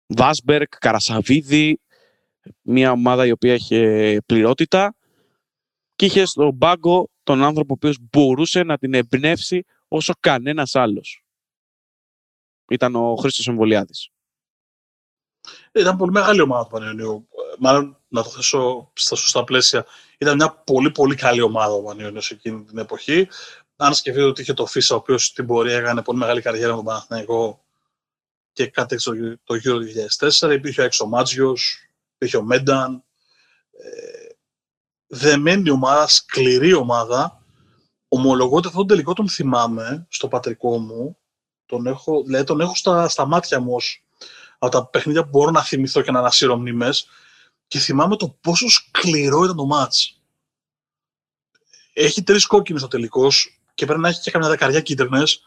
Βάσμπερκ, Καρασαβίδη, μια ομάδα η οποία είχε πληρότητα και είχε στον πάγκο τον άνθρωπο ο οποίος μπορούσε να την εμπνεύσει όσο κανένας άλλος. Ήταν ο Χρήστος Εμβολιάδης. Ήταν πολύ μεγάλη ομάδα του Πανιωνίου. Μάλλον να το θέσω στα σωστά πλαίσια. Ήταν μια πολύ πολύ καλή ομάδα ο Πανιωνίος εκείνη την εποχή. Αν σκεφτείτε ότι είχε το Φίσα, ο οποίος στην πορεία έκανε πολύ μεγάλη καριέρα με τον Παναθηναϊκό και κατέκτησε το γύρο του δύο χιλιάδες τέσσερα. Υπήρχε ο Εξομάτζιος, υπήρχε ο Μένταν. Δεμένη ομάδα, σκληρή ομάδα. Ομολογώ ότι αυτόν τον τελικό τον θυμάμαι στο πατρικό μου. Τον έχω, δηλαδή τον έχω στα, στα μάτια μου ως από τα παιχνίδια που μπορώ να θυμηθώ και να ανασύρω μνήμες. Και θυμάμαι το πόσο σκληρό ήταν το μάτς. Έχει τρεις κόκκινες ο τελικός και πρέπει να έχει και καμιά δεκαριά κίτρινες.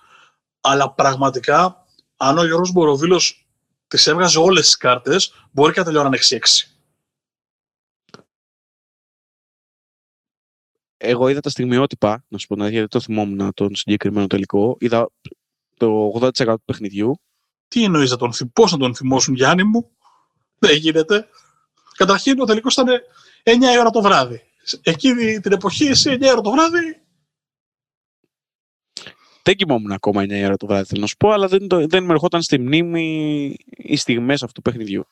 Αλλά πραγματικά, αν ο Γιώργος Μποροβίλος τις έβγαζε όλες τις κάρτες, μπορεί και να τελειώνει να έχει έξι. Εγώ είδα τα στιγμιότυπα, να σου πω, γιατί το θυμόμουν τον συγκεκριμένο τελικό. Είδα το ογδόντα τοις εκατό του παιχνιδιού. Τι εννοείς να τον θυμ... Πώς να τον θυμώσουν, Γιάννη μου? Δεν γίνεται. Καταρχήν ο τελικός ήταν εννιά η ώρα το βράδυ. Εκείνη την εποχή, σε εννιά η ώρα το βράδυ. Δεν κοιμόμουν ακόμα εννιά η ώρα το βράδυ, θέλω να σου πω, αλλά δεν, το, δεν με ερχόταν στη μνήμη οι στιγμές αυτού του παιχνιδιού.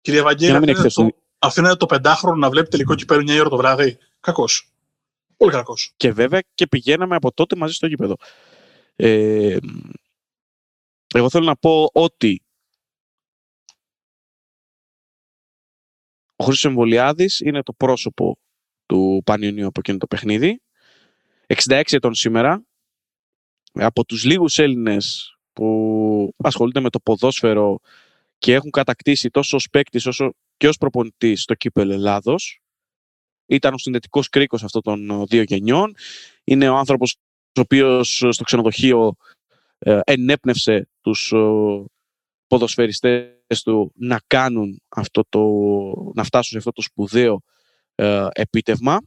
Κύριε Ευαγγέλη, αφήνετε το πεντάχρονο να βλέπει τελικό κυπέλλου εννιά η ώρα το βράδυ. Κακός. Πολύ κακός. Και βέβαια και πηγαίναμε από τότε μαζί στο γήπεδο. Ε, εγώ θέλω να πω ότι ο Χρήστος Εμβολιάδης είναι το πρόσωπο του Πανιωνίου από εκείνο το παιχνίδι. εξήντα έξι ετών σήμερα. Από τους λίγους Έλληνες που ασχολούνται με το ποδόσφαιρο και έχουν κατακτήσει τόσο ως παίκτης όσο και ως προπονητής στο κύπελλο Ελλάδος. Ήταν ο συνδετικός κρίκος αυτών των δύο γενιών. Είναι ο άνθρωπος ο οποίος στο ξενοδοχείο ε, ενέπνευσε τους ε, ποδοσφαιριστές του να κάνουν αυτό το, να φτάσουν σε αυτό το σπουδαίο ε, επίτευγμα.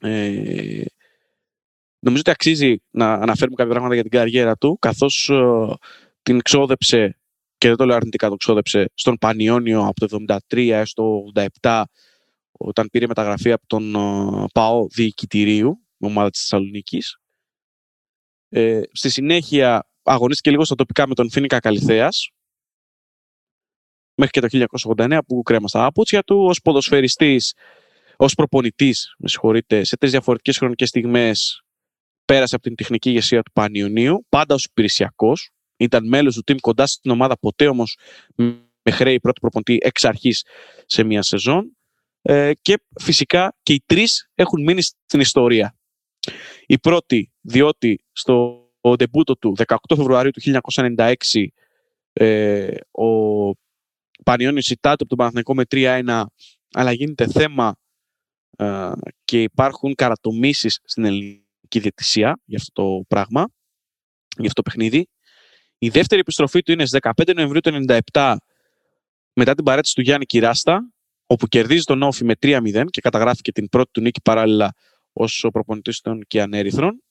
Ε, Νομίζω ότι αξίζει να αναφέρουμε κάποια πράγματα για την καριέρα του, καθώς ε, την ξόδεψε, και δεν το λέω αρνητικά, το ξόδεψε στον Πανιώνιο από το εβδομήντα τρία έως το ογδόντα επτά, όταν πήρε μεταγραφή από τον ε, ΠΑΟ Διοικητηρίου, ομάδα της Θεσσαλονίκης. Ε, στη συνέχεια αγωνίστηκε λίγο στα τοπικά με τον Φίνικα Καλιθέας, μέχρι και το χίλια εννιακόσια ογδόντα εννέα που κρέμασε τα άποτσια του, ως ποδοσφαιριστής, ως προπονητής, με συγχωρείτε, σε τρεις διαφορετικές χρονικές στιγμές. Πέρασε από την τεχνική ηγεσία του Πανιωνίου, πάντα ως υπηρεσιακός. Ήταν μέλος του team κοντά στην ομάδα, ποτέ όμως με χρέη πρώτου προπονητή εξ αρχής σε μία σεζόν. Ε, και φυσικά και οι τρεις έχουν μείνει στην ιστορία. Η πρώτη, διότι στο ντεμπούτο του δεκαοκτώ Φεβρουαρίου του χίλια εννιακόσια ενενήντα έξι ε, ο Πανιώνιος ηττάται από τον Παναθηναϊκό με τρία ένα, αλλά γίνεται θέμα ε, και υπάρχουν καρατομήσεις στην Ελληνική διαιτησία για αυτό το πράγμα, για αυτό το παιχνίδι. Η δεύτερη επιστροφή του είναι στις δεκαπέντε Νοεμβρίου του χίλια εννιακόσια ενενήντα επτά, μετά την παρέτηση του Γιάννη Κυράστα, όπου κερδίζει τον Όφι με τρία μηδέν και καταγράφηκε την πρώτη του νίκη παράλληλα ως προπονητής των Κιανέριθρων.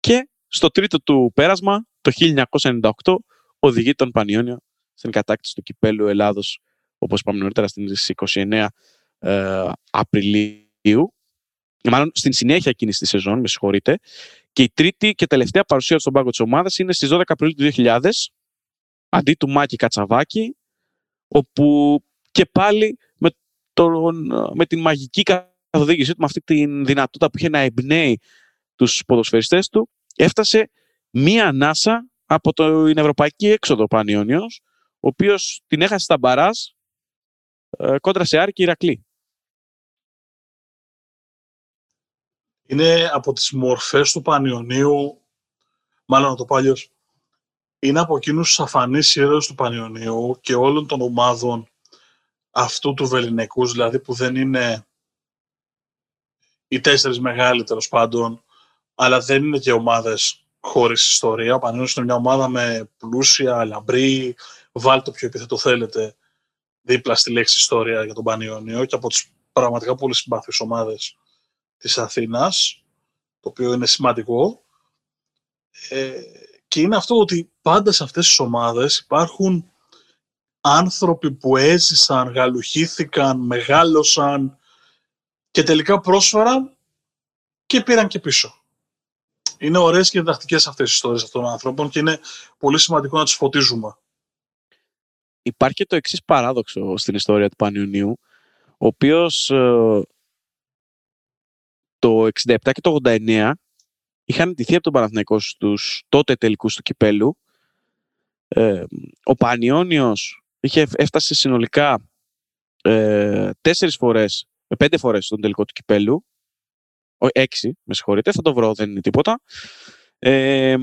Και στο τρίτο του πέρασμα, το χίλια εννιακόσια ενενήντα οκτώ, οδηγεί τον Πανιώνιο στην κατάκτηση του κυπέλλου Ελλάδος, όπως είπαμε νωρίτερα, στις είκοσι εννέα ε, Απριλίου. Μάλλον στην συνέχεια εκείνης της σεζόν, με συγχωρείτε. Και η τρίτη και τελευταία παρουσία στον πάγκο της ομάδας είναι στις δώδεκα Απριλίου του δύο χιλιάδες, αντί του Μάκη Κατσαβάκη, όπου και πάλι με, τον, με την μαγική καθοδήγησή του, με αυτή τη δυνατότητα που είχε να εμπνέει τους ποδοσφαιριστές του, έφτασε μία ανάσα από την ευρωπαϊκή έξοδο Πανιώνιος, ο οποίος την έχασε στα μπαράζ κόντρα σε Άρη και Ηρακλή. Είναι από τις μορφές του Πανιωνίου, μάλλον να το πω αλλιώς, είναι από εκείνους τους αφανείς ήρωες του Πανιωνίου και όλων των ομάδων αυτού του βεληνικούς, δηλαδή που δεν είναι οι τέσσερις μεγάλοι τέλος πάντων, αλλά δεν είναι και ομάδες χωρίς ιστορία. Ο Πανιώνιος είναι μια ομάδα με πλούσια, λαμπρή, βάλτε όποιο επίθετο θέλετε δίπλα στη λέξη ιστορία για τον Πανιώνιο, και από τις πραγματικά πολύ συμπαθείς ομάδες της Αθήνας, το οποίο είναι σημαντικό, ε, και είναι αυτό ότι πάντα σε αυτές τις ομάδες υπάρχουν άνθρωποι που έζησαν, γαλουχήθηκαν, μεγάλωσαν και τελικά πρόσφεραν και πήραν και πίσω. Είναι ωραίες και διδακτικές αυτές οι ιστορίες αυτών των ανθρώπων και είναι πολύ σημαντικό να τους φωτίζουμε. Υπάρχει και το εξής παράδοξο στην ιστορία του Πανιωνίου, ο οποίος ε... το εξήντα επτά και το ογδόντα εννέα είχαν ντυθεί από τον Παναθηναϊκό στους τότε τελικούς του κυπέλλου. Ε, ο Πανιώνιος είχε έφτασε συνολικά ε, τέσσερις φορές, πέντε φορές στον τελικό του κυπέλλου. Ο, έξι, με συγχωρείτε, θα το βρω, δεν είναι τίποτα. Ε,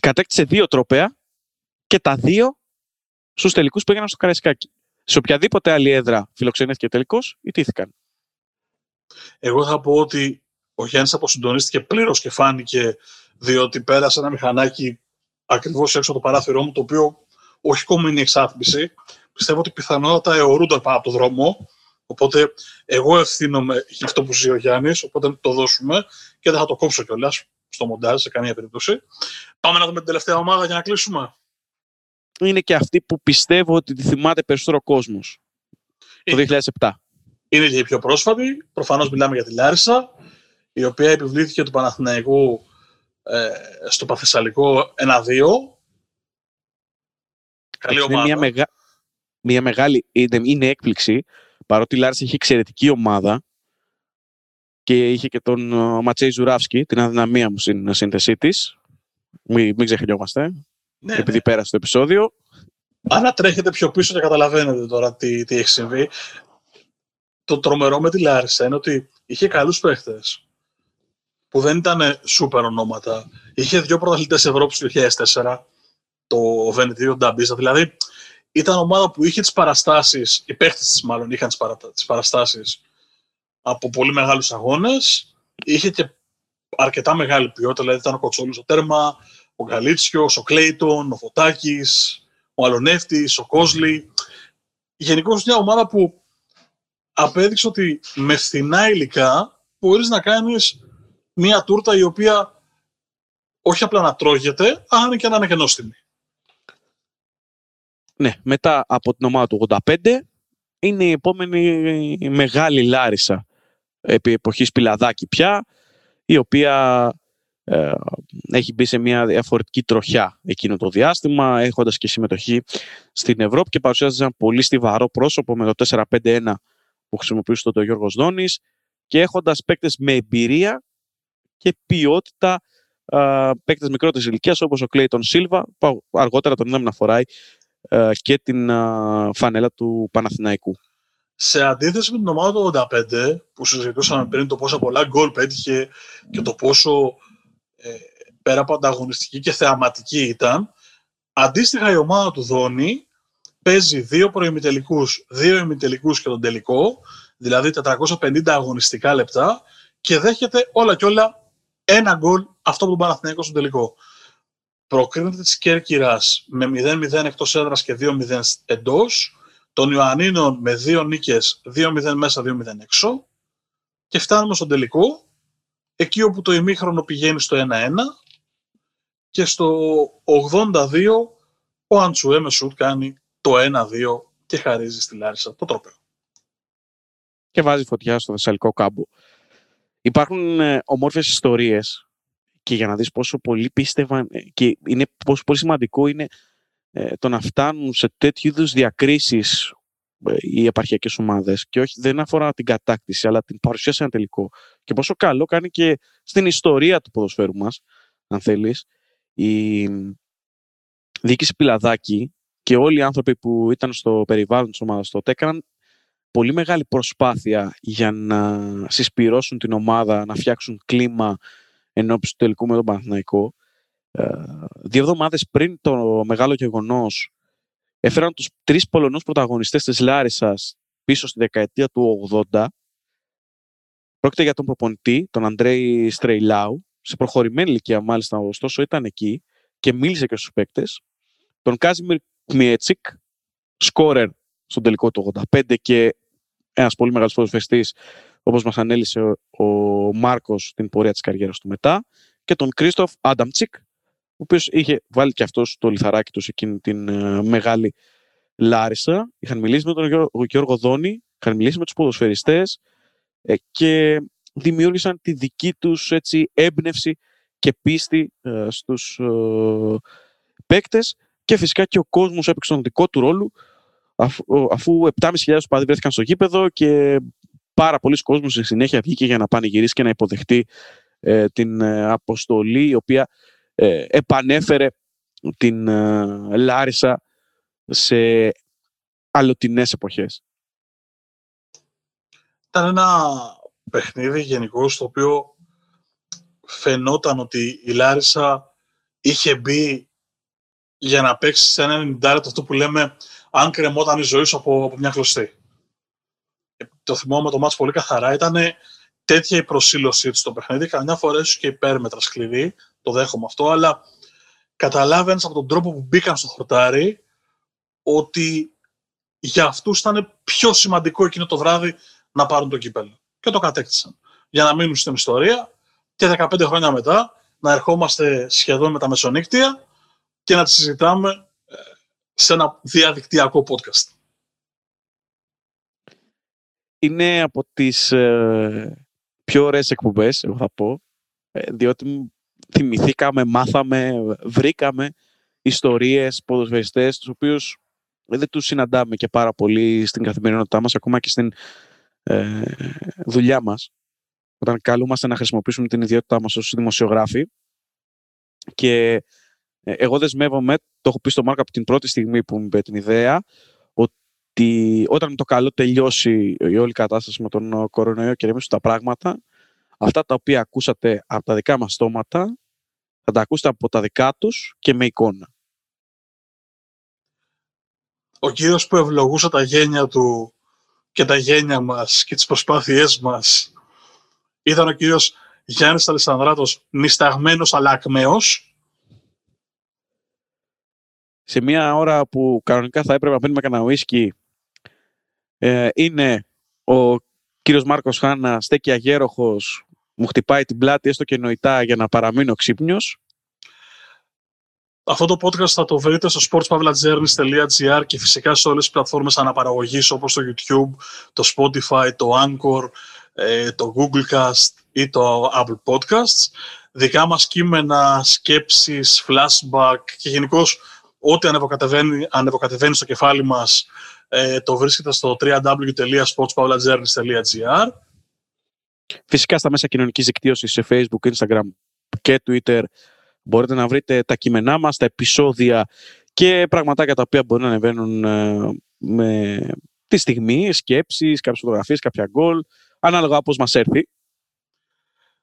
κατέκτησε δύο τροπέα και τα δύο στους τελικούς που έγιναν στο Καραϊσκάκη. Σε οποιαδήποτε άλλη έδρα φιλοξενήθηκε τελικός, ιτήθηκαν. Εγώ θα πω ότι ο Γιάννης αποσυντονίστηκε πλήρως και φάνηκε, διότι πέρασε ένα μηχανάκι ακριβώς έξω από το παράθυρό μου, το οποίο όχι κομμένη εξάθλιψη. Πιστεύω ότι πιθανότατα αιωρούνται πάνω από τον δρόμο. Οπότε εγώ ευθύνομαι για αυτό που ζει ο Γιάννης. Οπότε το δώσουμε και δεν θα το κόψω κιόλας στο μοντάζ σε καμία περίπτωση. Πάμε να δούμε την τελευταία ομάδα για να κλείσουμε. Είναι και αυτή που πιστεύω ότι τη θυμάται περισσότερο κόσμος. Είναι. Το δύο χιλιάδες επτά. Είναι και η πιο πρόσφατη. Προφανώς μιλάμε για τη Λάρισα, η οποία επιβλήθηκε του Παναθηναϊκού ε, στο Παθεσσαλικό ένα δύο. Καλή ομάδα. Είναι μια, μεγα... μια μεγάλη είναι έκπληξη, παρότι η Λάρισα είχε εξαιρετική ομάδα και είχε και τον Ματσέι Ζουράφσκι, την αδυναμία μου στην σύνθεσή της. Μην, μην ξεχνιόμαστε. Ναι, επειδή ναι. Πέρασε το επεισόδιο. Άρα τρέχετε πιο πίσω και καταλαβαίνετε τώρα τι, τι έχει συμβεί. Το τρομερό με τη Λάρισα είναι ότι είχε καλούς παίχτες που δεν ήταν σούπερ ονόματα. Είχε δύο πρωταθλητές Ευρώπης το δύο χιλιάδες τέσσερα, το Βενετίδιο Νταμπίζα. Δηλαδή ήταν ομάδα που είχε τις παραστάσεις, οι παίχτες της μάλλον είχαν τις, παρα, τις παραστάσεις από πολύ μεγάλους αγώνες. Είχε και αρκετά μεγάλη ποιότητα, δηλαδή ήταν ο Κοτσόλου στο τέρμα, ο Γκαλίτσιος, ο Κλέιτον, ο Φωτάκης, ο Αλονεύτης, ο Κόσλι. Γενικώς μια ομάδα που απέδειξε ότι με φθηνά υλικά μπορείς να κάνεις μια τούρτα η οποία όχι απλά να τρώγεται, αλλά είναι και να είναι και νόστιμη. Ναι, μετά από την ομάδα του ογδόντα πέντε είναι η επόμενη μεγάλη Λάρισα επί εποχής Πιλαδάκη πια, η οποία ε, έχει μπει σε μια διαφορετική τροχιά εκείνο το διάστημα, έχοντας και συμμετοχή στην Ευρώπη και παρουσιάζοντας ένα πολύ στιβαρό πρόσωπο με το τέσσερα πέντε ένα που χρησιμοποιούσε τότε ο Γιώργος Δόνης και έχοντας παίκτες με εμπειρία και ποιότητα, παίκτες μικρότερης ηλικίας όπως ο Κλέιτον Σίλβα, που αργότερα τον είδαμε να φοράει και την φανέλα του Παναθηναϊκού. Σε αντίθεση με την ομάδα του ογδόντα πέντε, που συζητούσαμε πριν το πόσα πολλά γκολ πέτυχε και το πόσο ε, πέρα από ανταγωνιστική και θεαματική ήταν, αντίστοιχα η ομάδα του Δόνη παίζει δύο προημιτελικούς, δύο ημιτελικούς και τον τελικό, δηλαδή τετρακόσια πενήντα αγωνιστικά λεπτά και δέχεται όλα και όλα ένα γκολ αυτό από τον Παναθηναϊκό στον τελικό. Προκρίνεται της Κέρκυρας με μηδέν μηδέν εκτός έδρας και δύο μηδέν εντός, των Ιωαννίνων με δύο νίκες, δύο μηδέν μέσα, δύο μηδέν έξω και φτάνουμε στον τελικό, εκεί όπου το ημίχρονο πηγαίνει στο ένα ένα και στο ογδόντα δύο ο Αντσουέ με σουτ κάνει το ένα δύο και χαρίζει στη Λάρισα το τρόπαιο. Και βάζει φωτιά στο Θεσσαλικό κάμπο. Υπάρχουν ε, ομόρφες ιστορίες και για να δεις πόσο πολύ πίστευαν ε, και είναι, πόσο πολύ σημαντικό είναι ε, το να φτάνουν σε τέτοιου είδους διακρίσεις ε, οι επαρχιακές ομάδες και όχι, δεν αφορά την κατάκτηση αλλά την παρουσία σε ένα τελικό και πόσο καλό κάνει και στην ιστορία του ποδοσφαίρου μας, αν θέλεις, η διοίκηση Πιλαδάκη και όλοι οι άνθρωποι που ήταν στο περιβάλλον της ομάδας τότε έκαναν πολύ μεγάλη προσπάθεια για να συσπυρώσουν την ομάδα, να φτιάξουν κλίμα ενώπιση του τελικού με τον Παναθηναϊκό. Δύο εβδομάδες πριν το μεγάλο γεγονός έφεραν τους τρεις Πολωνούς πρωταγωνιστές της Λάρισσας πίσω στη δεκαετία του ογδόντα. Πρόκειται για τον προπονητή, τον Αντρέη Στρεϊλάου, σε προχωρημένη ηλικία μάλιστα, ωστόσο ήταν εκεί και μίλησε και στους παίκτες. Τον Κάζιμιρ Κμιέτσικ, σκόρερ στον τελικό του ογδόντα πέντε και ένας πολύ μεγάλος ποδοσφαιριστής, όπως μας ανέλησε ο, ο Μάρκος την πορεία της καριέρας του μετά, και τον Κρίστοφ Άνταμτσικ, ο οποίος είχε βάλει και αυτός το λιθαράκι του σε εκείνη την ε, μεγάλη Λάρισα. Είχαν μιλήσει με τον Γιώργο Δόνη, είχαν μιλήσει με τους ποδοσφαιριστές ε, και δημιούργησαν τη δική τους έτσι, έμπνευση και πίστη ε, στους ε, παίκτες. Και φυσικά και ο κόσμος έπαιξε τον δικό του ρόλο, αφού, αφού επτά χιλιάδες πεντακόσιοι οπαδοί βρέθηκαν στο γήπεδο και πάρα πολλοί κόσμος στη συνέχεια βγήκε για να πανηγυρίσει και να υποδεχτεί ε, την ε, αποστολή η οποία ε, επανέφερε την ε, Λάρισα σε αλλοτινές εποχές. Ήταν ένα παιχνίδι γενικώς το οποίο φαινόταν ότι η Λάρισα είχε μπει για να παίξει σε ένα ενενήντα λεπτό αυτό που λέμε αν κρεμόταν η ζωή σου από, από μια κλωστή. Το θυμόμαι το μάτς πολύ καθαρά. Ήταν τέτοια η προσήλωσή της στο παιχνίδι. Καμιά φορά ίσως και υπέρμετρα σκληρή, το δέχομαι αυτό, αλλά καταλάβαινες από τον τρόπο που μπήκαν στο χορτάρι ότι για αυτούς ήταν πιο σημαντικό εκείνο το βράδυ να πάρουν το κύπελλο. Και το κατέκτησαν. Για να μείνουν στην ιστορία και δεκαπέντε χρόνια μετά να ερχόμαστε σχεδόν με τα μεσονύκτια και να τη συζητάμε σε ένα διαδικτυακό podcast. Είναι από τις ε, πιο ωραίες εκπομπές, εγώ θα πω, διότι θυμηθήκαμε, μάθαμε, βρήκαμε ιστορίες, ποδοσφαιριστές, τους οποίους δεν τους συναντάμε και πάρα πολύ στην καθημερινότητά μας, ακόμα και στην ε, δουλειά μας, όταν καλούμαστε να χρησιμοποιήσουμε την ιδιότητά μας ως δημοσιογράφοι. Και εγώ δεσμεύομαι, το έχω πει στον Μάρκο από την πρώτη στιγμή που μου είπε την ιδέα, ότι όταν το καλό τελειώσει η όλη κατάσταση με τον κορονοϊό και ρεμίσουν τα πράγματα, αυτά τα οποία ακούσατε από τα δικά μας στόματα θα τα ακούσετε από τα δικά τους και με εικόνα. Ο κύριος που ευλογούσε τα γένια του και τα γένια μας και τις προσπάθειές μας ήταν ο κύριος Γιάννης Αλισανδράτος, νησταγμένος αλλά ακμαίος. Σε μια ώρα που κανονικά θα έπρεπε να παίρνουμε κανένα ουίσκι, ε, είναι ο κύριος Μάρκος Χάνα, στέκει αγέροχος, μου χτυπάει την πλάτη έστω και νοητά για να παραμείνω ξύπνιος. Αυτό το podcast θα το βρείτε στο sports pavla journeys dot g r και φυσικά σε όλες τις πλατφόρμες αναπαραγωγής όπως το YouTube, το Spotify, το Anchor, το Google Cast ή το Apple Podcasts. Δικά μας κείμενα, σκέψεις, flashback και γενικώς ό,τι ανεβοκατεβαίνει, ανεβοκατεβαίνει στο κεφάλι μας το βρίσκεται στο double-u double-u double-u dot sports pavla journeys dot g r. Φυσικά στα μέσα κοινωνικής δικτύωσης σε Facebook, Instagram και Twitter μπορείτε να βρείτε τα κείμενά μας, τα επεισόδια και πραγματάκια τα οποία μπορεί να ανεβαίνουν με τη στιγμή, σκέψεις, κάποιες φωτογραφίες, κάποια γκολ, ανάλογα πώς μας έρθει.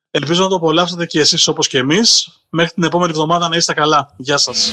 Ελπίζω να το απολαύσετε και εσείς όπως και εμείς. Μέχρι την επόμενη εβδομάδα να είστε καλά. Γεια σας.